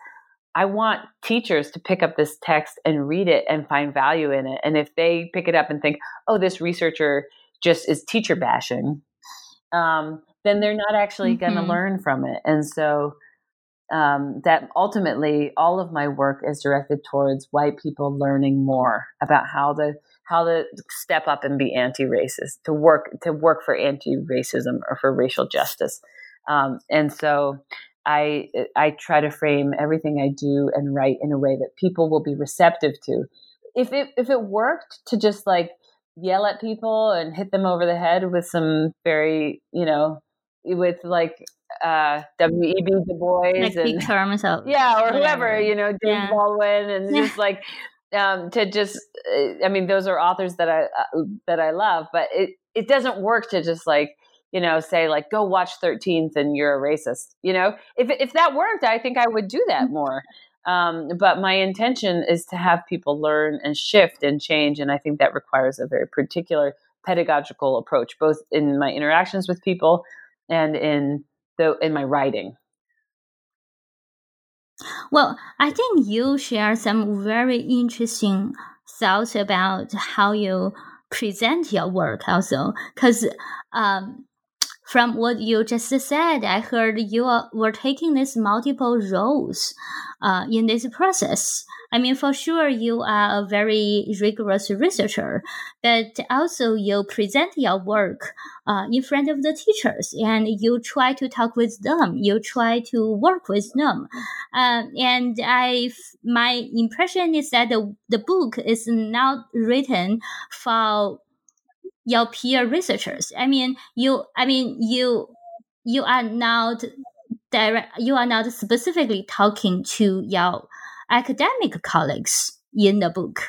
I want teachers to pick up this text and read it and find value in it. And if they pick it up and think, oh, this researcher just is teacher bashing, um, then they're not actually mm-hmm. going to learn from it. And so um, that ultimately all of my work is directed towards white people learning more about how the how to step up and be anti-racist, to work to work for anti-racism or for racial justice. Um, and so I I try to frame everything I do and write in a way that people will be receptive to. If it, if it worked to just like yell at people and hit them over the head with some very, you know, with like uh, W. E. B. Du Bois. Like and, terms of, yeah, or whoever, you know, James yeah. Baldwin, and just like... Um, to just, I mean, those are authors that I, uh, that I love, but it, it doesn't work to just like, you know, say like, go watch thirteenth and you're a racist. You know, if, if that worked, I think I would do that more. Um, but my intention is to have people learn and shift and change. And I think that requires a very particular pedagogical approach, both in my interactions with people and in the, in my writing. Well, I think you share some very interesting thoughts about how you present your work also, because um, from what you just said, I heard you are, were taking these multiple roles uh, in this process. I mean, for sure, you are a very rigorous researcher, but also you present your work uh, in front of the teachers, and you try to talk with them. You try to work with them. Uh, and I, my impression is that the, the book is not written for your peer researchers. I mean, you, I mean, you, you are not direct, you are not specifically talking to your academic colleagues in the book.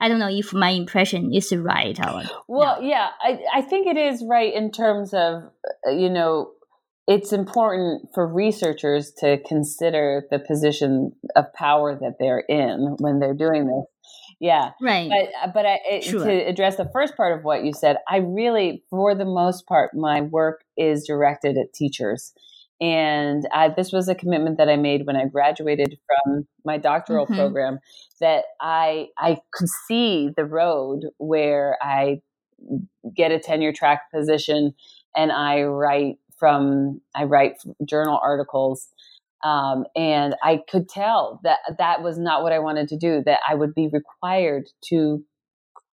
I don't know if my impression is right. Or well, no. yeah, I, I think it is right in terms of, you know, it's important for researchers to consider the position of power that they're in when they're doing this. Yeah. Right. But, but I, it, sure. to address the first part of what you said, I really, for the most part, my work is directed at teachers. And I, this was a commitment that I made when I graduated from my doctoral mm-hmm. program, that I I could see the road where I get a tenure track position and I write from I write journal articles, um, and I could tell that that was not what I wanted to do. That I would be required to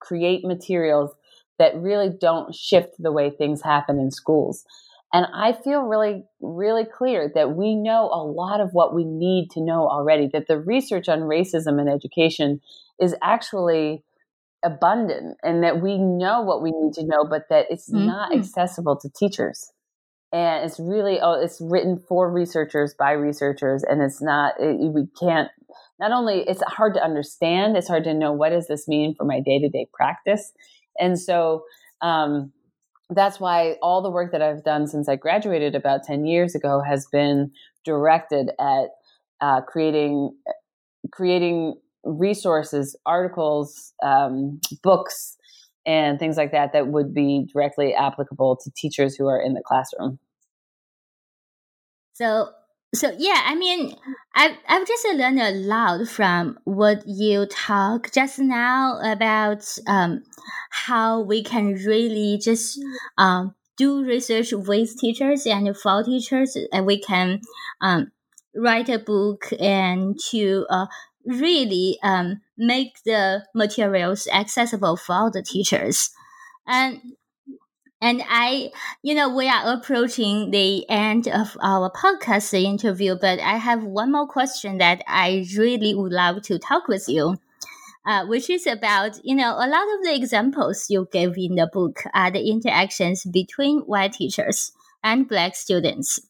create materials that really don't shift the way things happen in schools. And I feel really, really clear that we know a lot of what we need to know already, that the research on racism in education is actually abundant and that we know what we need to know, but that it's mm-hmm. not accessible to teachers. And it's really, oh, it's written for researchers by researchers, and it's not, it, we can't, not only it's hard to understand, it's hard to know what does this mean for my day-to-day practice. And so, um, that's why all the work that I've done since I graduated about ten years ago has been directed at uh, creating creating resources, articles, um, books, and things like that that would be directly applicable to teachers who are in the classroom. So, so yeah, I mean, I've, I've just learned a lot from what you talk just now about um, how we can really just um, do research with teachers and for teachers, and we can um, write a book and to uh, really um, make the materials accessible for all the teachers. And And I, you know, we are approaching the end of our podcast interview, but I have one more question that I really would love to talk with you, uh, which is about, you know, a lot of the examples you gave in the book are the interactions between white teachers and black students.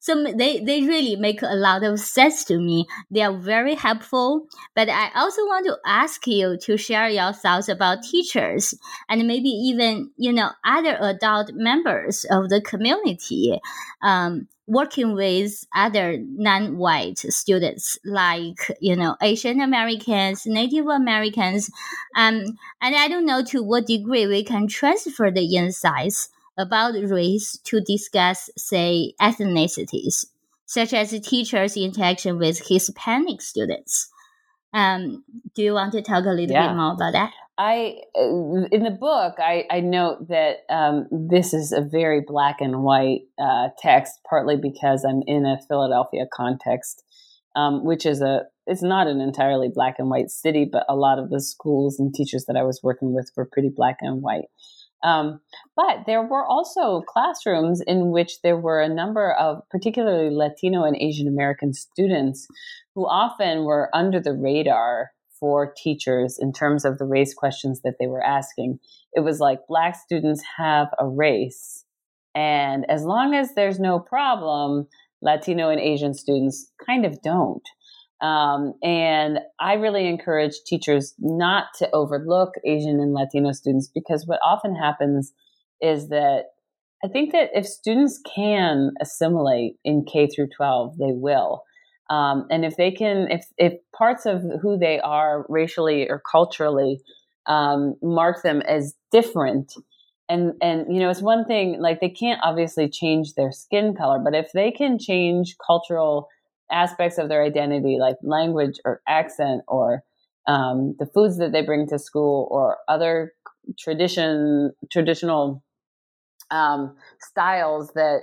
So they, they really make a lot of sense to me. They are very helpful. But I also want to ask you to share your thoughts about teachers and maybe even, you know, other adult members of the community um, working with other non-white students like, you know, Asian Americans, Native Americans. Um, and I don't know to what degree we can transfer the insights about race to discuss, say, ethnicities, such as a teacher's interaction with Hispanic students. Um, do you want to talk a little yeah. bit more about that? I, in the book, I, I note that um, this is a very black and white uh, text, partly because I'm in a Philadelphia context, um, which is a it's not an entirely black and white city, but a lot of the schools and teachers that I was working with were pretty black and white. Um, but there were also classrooms in which there were a number of particularly Latino and Asian American students who often were under the radar for teachers in terms of the race questions that they were asking. It was like black students have a race, and as long as there's no problem, Latino and Asian students kind of don't. Um, and I really encourage teachers not to overlook Asian and Latino students, because what often happens is that I think that if students can assimilate in K through twelve, they will. Um, and if they can, if, if parts of who they are racially or culturally, um, mark them as different, and, and, you know, it's one thing, like they can't obviously change their skin color, but if they can change cultural aspects of their identity, like language or accent or um, the foods that they bring to school or other tradition, traditional um, styles that,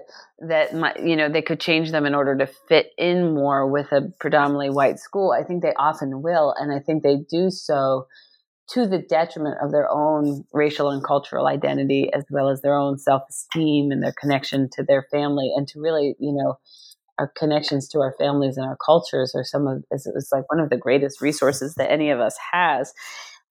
that might, you know, they could change them in order to fit in more with a predominantly white school. I think they often will. And I think they do so to the detriment of their own racial and cultural identity, as well as their own self-esteem and their connection to their family, and to really, you know, our connections to our families and our cultures are some of, it's, it's like one of the greatest resources that any of us has.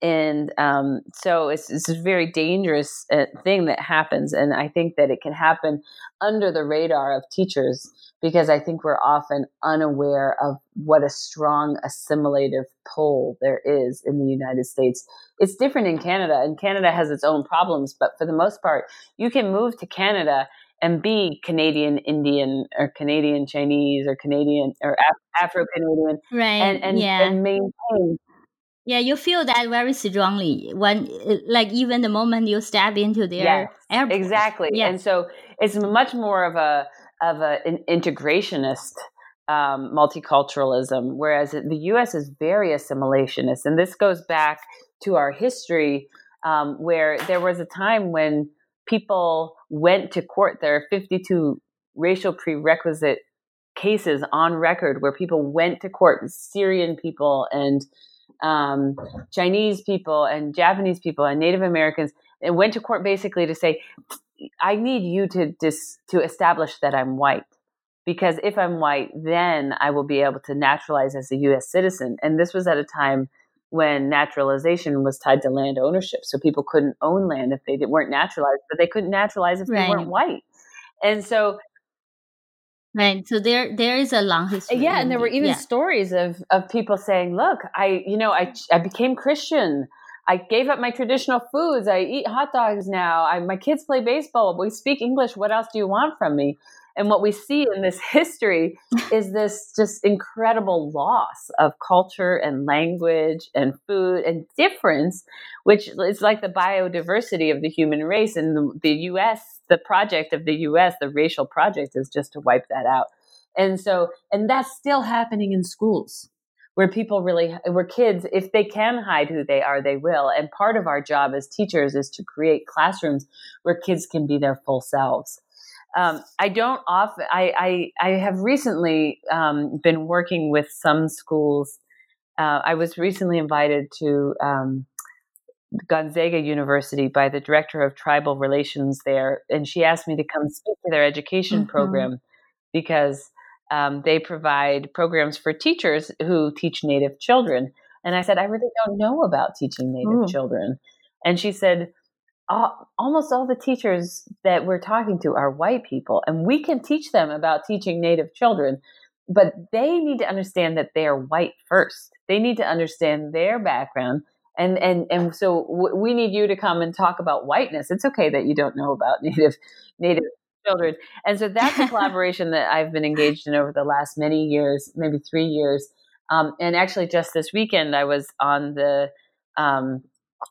And um, so it's, it's a very dangerous uh, thing that happens. And I think that it can happen under the radar of teachers, because I think we're often unaware of what a strong assimilative pull there is in the United States. It's different in Canada, and Canada has its own problems, but for the most part, you can move to Canada and be Canadian Indian or Canadian Chinese or Canadian or Af- Afro-Canadian, right, and, and, yeah. and maintain. Yeah, you feel that very strongly when, like, even the moment you step into their yes, airport. Exactly. Yeah. And so it's much more of a of a, an integrationist um, multiculturalism, whereas the U S is very assimilationist. And this goes back to our history, um, where there was a time when people went to court. There are fifty-two racial prerequisite cases on record where people went to court, Syrian people and um, Chinese people and Japanese people and Native Americans. and went to court basically to say, I need you to dis- to establish that I'm white, because if I'm white, then I will be able to naturalize as a U S citizen. And this was at a time when naturalization was tied to land ownership. So people couldn't own land if they weren't naturalized, but they couldn't naturalize if right. they weren't white. And so... Right. So there, there is a long history. Yeah. And there were even yeah. stories of, of people saying, look, I, you know, I, I became Christian. I gave up my traditional foods. I eat hot dogs now. I, my kids play baseball. We speak English. What else do you want from me? And what we see in this history is this just incredible loss of culture and language and food and difference, which is like the biodiversity of the human race. And the, the U S, the project of the U S, the racial project is just to wipe that out. And so, and that's still happening in schools where people really, where kids, if they can hide who they are, they will. And part of our job as teachers is to create classrooms where kids can be their full selves. Um, I don't often, I, I, I have recently um, been working with some schools. Uh, I was recently invited to um, Gonzaga University by the director of tribal relations there. And she asked me to come speak to their education mm-hmm. program because um, they provide programs for teachers who teach Native children. And I said, I really don't know about teaching Native Ooh. children. And she said, almost all the teachers that we're talking to are white people, and we can teach them about teaching Native children, but they need to understand that they are white first. They need to understand their background. And, and, and so w- we need you to come and talk about whiteness. It's okay that you don't know about Native, Native children. And so that's a collaboration that I've been engaged in over the last many years, maybe three years. Um, and actually just this weekend, I was on the, um,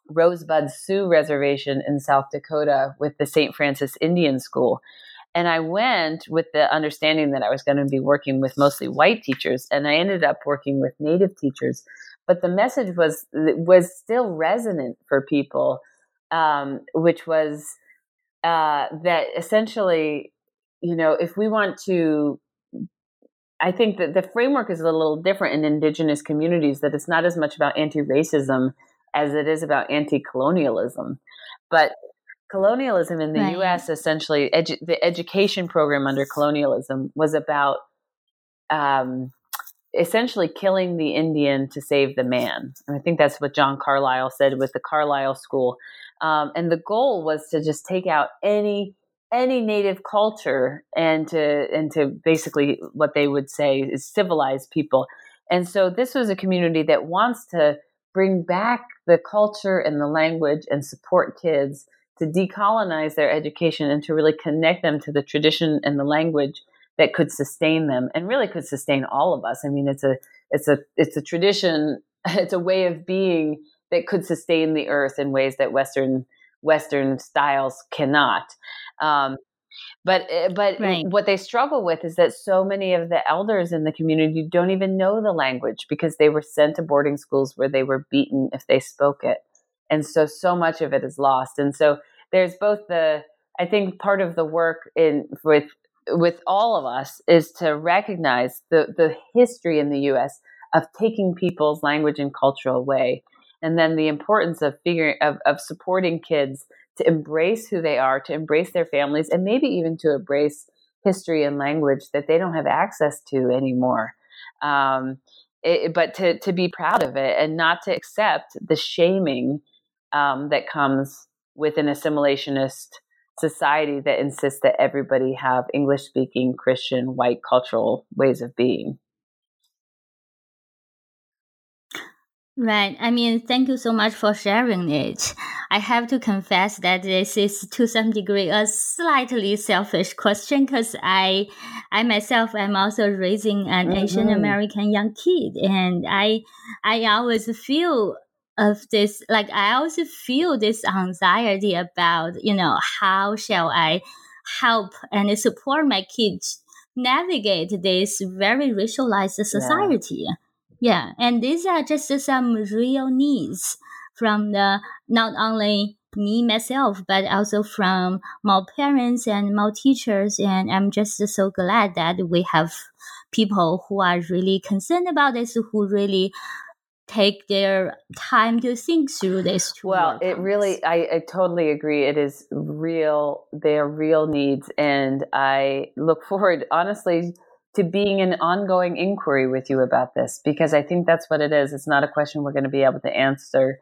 Rosebud Sioux Reservation in South Dakota with the Saint Francis Indian School. And I went with the understanding that I was going to be working with mostly white teachers, and I ended up working with Native teachers. But the message was was still resonant for people, um, which was uh, that essentially, you know, if we want to, I think that the framework is a little different in indigenous communities, that it's not as much about anti-racism as it is about anti-colonialism. But colonialism in the right. U S, essentially, edu- the education program under colonialism was about um, essentially killing the Indian to save the man. And I think that's what John Carlisle said with the Carlisle School. Um, and the goal was to just take out any any Native culture and to and to basically what they would say is civilize people. And so this was a community that wants to bring back the culture and the language and support kids to decolonize their education and to really connect them to the tradition and the language that could sustain them and really could sustain all of us. I mean, it's a, it's a, it's a tradition. It's a way of being that could sustain the earth in ways that Western, Western styles cannot. Um, But but right. what they struggle with is that so many of the elders in the community don't even know the language because they were sent to boarding schools where they were beaten if they spoke it. And so, so much of it is lost. And so there's both the, I think part of the work in with with all of us is to recognize the, the history in the U S of taking people's language and culture away. And then the importance of figuring of, of supporting kids to embrace who they are, to embrace their families, and maybe even to embrace history and language that they don't have access to anymore. Um, it, but to, to be proud of it and not to accept the shaming um, that comes with an assimilationist society that insists that everybody have English-speaking, Christian, white cultural ways of being. Right. I mean, thank you so much for sharing it. I have to confess that this is to some degree a slightly selfish question because I, I myself am also raising an mm-hmm. Asian American young kid, and I, I always feel of this, like I always feel this anxiety about, you know, how shall I help and support my kids navigate this very racialized society. Yeah. Yeah, and these are just some real needs from the not only me myself, but also from my parents and my teachers. And I'm just so glad that we have people who are really concerned about this, who really take their time to think through this. Well, it outcomes. really, I, I totally agree. It is real. They are real needs. And I look forward, honestly, to being an ongoing inquiry with you about this, because I think that's what it is. It's not a question we're going to be able to answer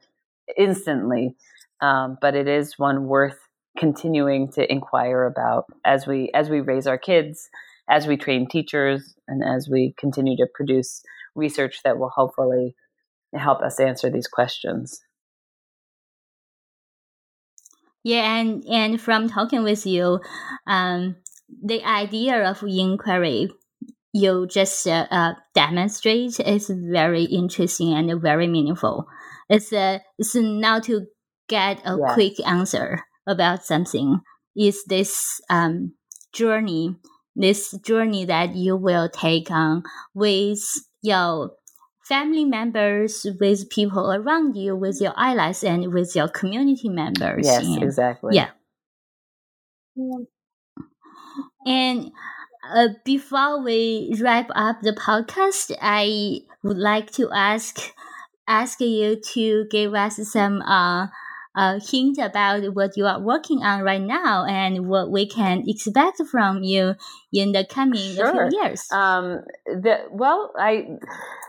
instantly, um, but it is one worth continuing to inquire about as we as we raise our kids, as we train teachers, and as we continue to produce research that will hopefully help us answer these questions. Yeah, and, and from talking with you, um, the idea of inquiry you just uh, uh, demonstrate is very interesting and very meaningful. It's, uh, it's not to get a yes. quick answer about something. It's this um, journey, this journey that you will take on with your family members, with people around you, with your allies, and with your community members. Yes, and, exactly. Yeah. yeah. And uh, before we wrap up the podcast, I would like to ask ask you to give us some uh, uh, hint about what you are working on right now and what we can expect from you in the coming sure. few years. Um, the, well, I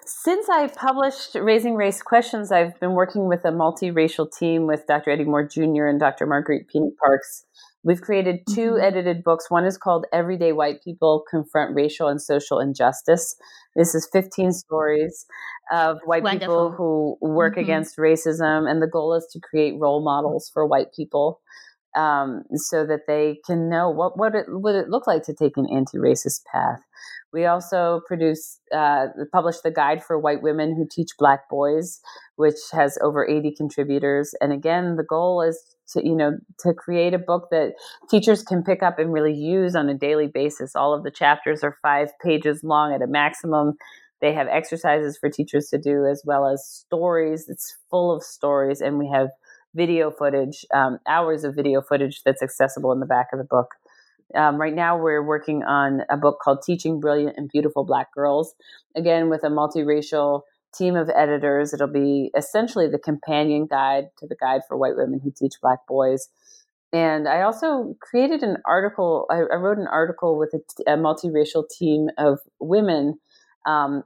since I published Raising Race Questions, I've been working with a multiracial team with Doctor Eddie Moore Junior and Doctor Marguerite Penick-Parks. We've created two mm-hmm. edited books. One is called Everyday White People Confront Racial and Social Injustice. This is fifteen stories of white Wonderful. people who work mm-hmm. against racism. And the goal is to create role models for white people um, so that they can know what, what it would it look like to take an anti-racist path. We also produce, uh, published the Guide for White Women Who Teach Black Boys, which has over eighty contributors. And again, the goal is to, you know, to create a book that teachers can pick up and really use on a daily basis. All of the chapters are five pages long at a maximum. They have exercises for teachers to do as well as stories. It's full of stories. And we have video footage, um, hours of video footage that's accessible in the back of the book. Um, right now, we're working on a book called Teaching Brilliant and Beautiful Black Girls, again, with a multiracial team of editors. It'll be essentially the companion guide to the Guide for White Women Who Teach Black Boys. And I also created an article. I, I wrote an article with a, a multiracial team of women. Um,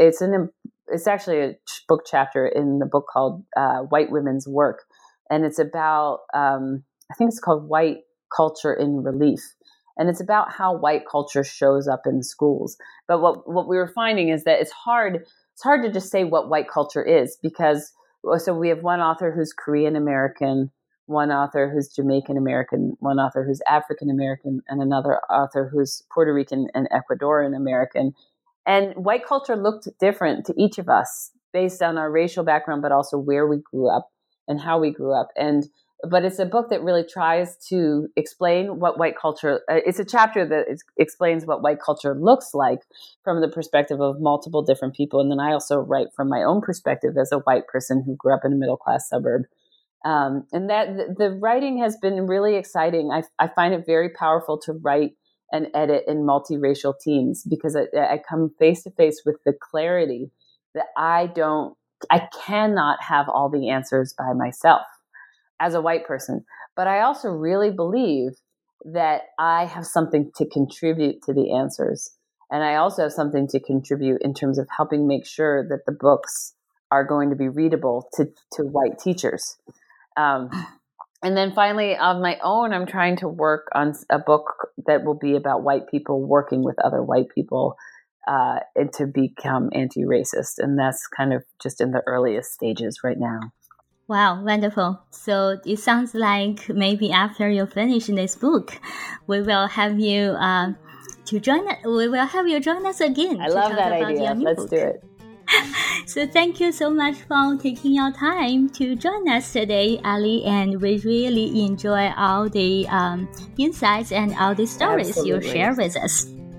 it's an, it's actually a book chapter in the book called uh, White Women's Work. And it's about, um, I think it's called White Culture in Relief. And it's about how white culture shows up in schools. But what, what we were finding is that it's hard it's hard to just say what white culture is, because so we have one author who's Korean American, one author who's Jamaican American, one author who's African American, and another author who's Puerto Rican and Ecuadorian American. And white culture looked different to each of us based on our racial background, but also where we grew up and how we grew up. And But it's a book that really tries to explain what white culture, uh, it's a chapter that is, explains what white culture looks like from the perspective of multiple different people. And then I also write from my own perspective as a white person who grew up in a middle-class suburb. Um, and that the, the writing has been really exciting. I, I find it very powerful to write and edit in multiracial teams, because I, I come face-to-face with the clarity that I don't, I cannot have all the answers by myself as a white person. But I also really believe that I have something to contribute to the answers. And I also have something to contribute in terms of helping make sure that the books are going to be readable to, to white teachers. Um, and then finally, on my own, I'm trying to work on a book that will be about white people working with other white people uh, and to become anti-racist. And that's kind of just in the earliest stages right now. Wow, wonderful. So it sounds like maybe after you finish this book, we will have you uh, to join we will have you join us again. I love that idea. Let's do it. So thank you so much for taking your time to join us today, Ali, and we really enjoy all the um, insights and all the stories Absolutely. you share with us.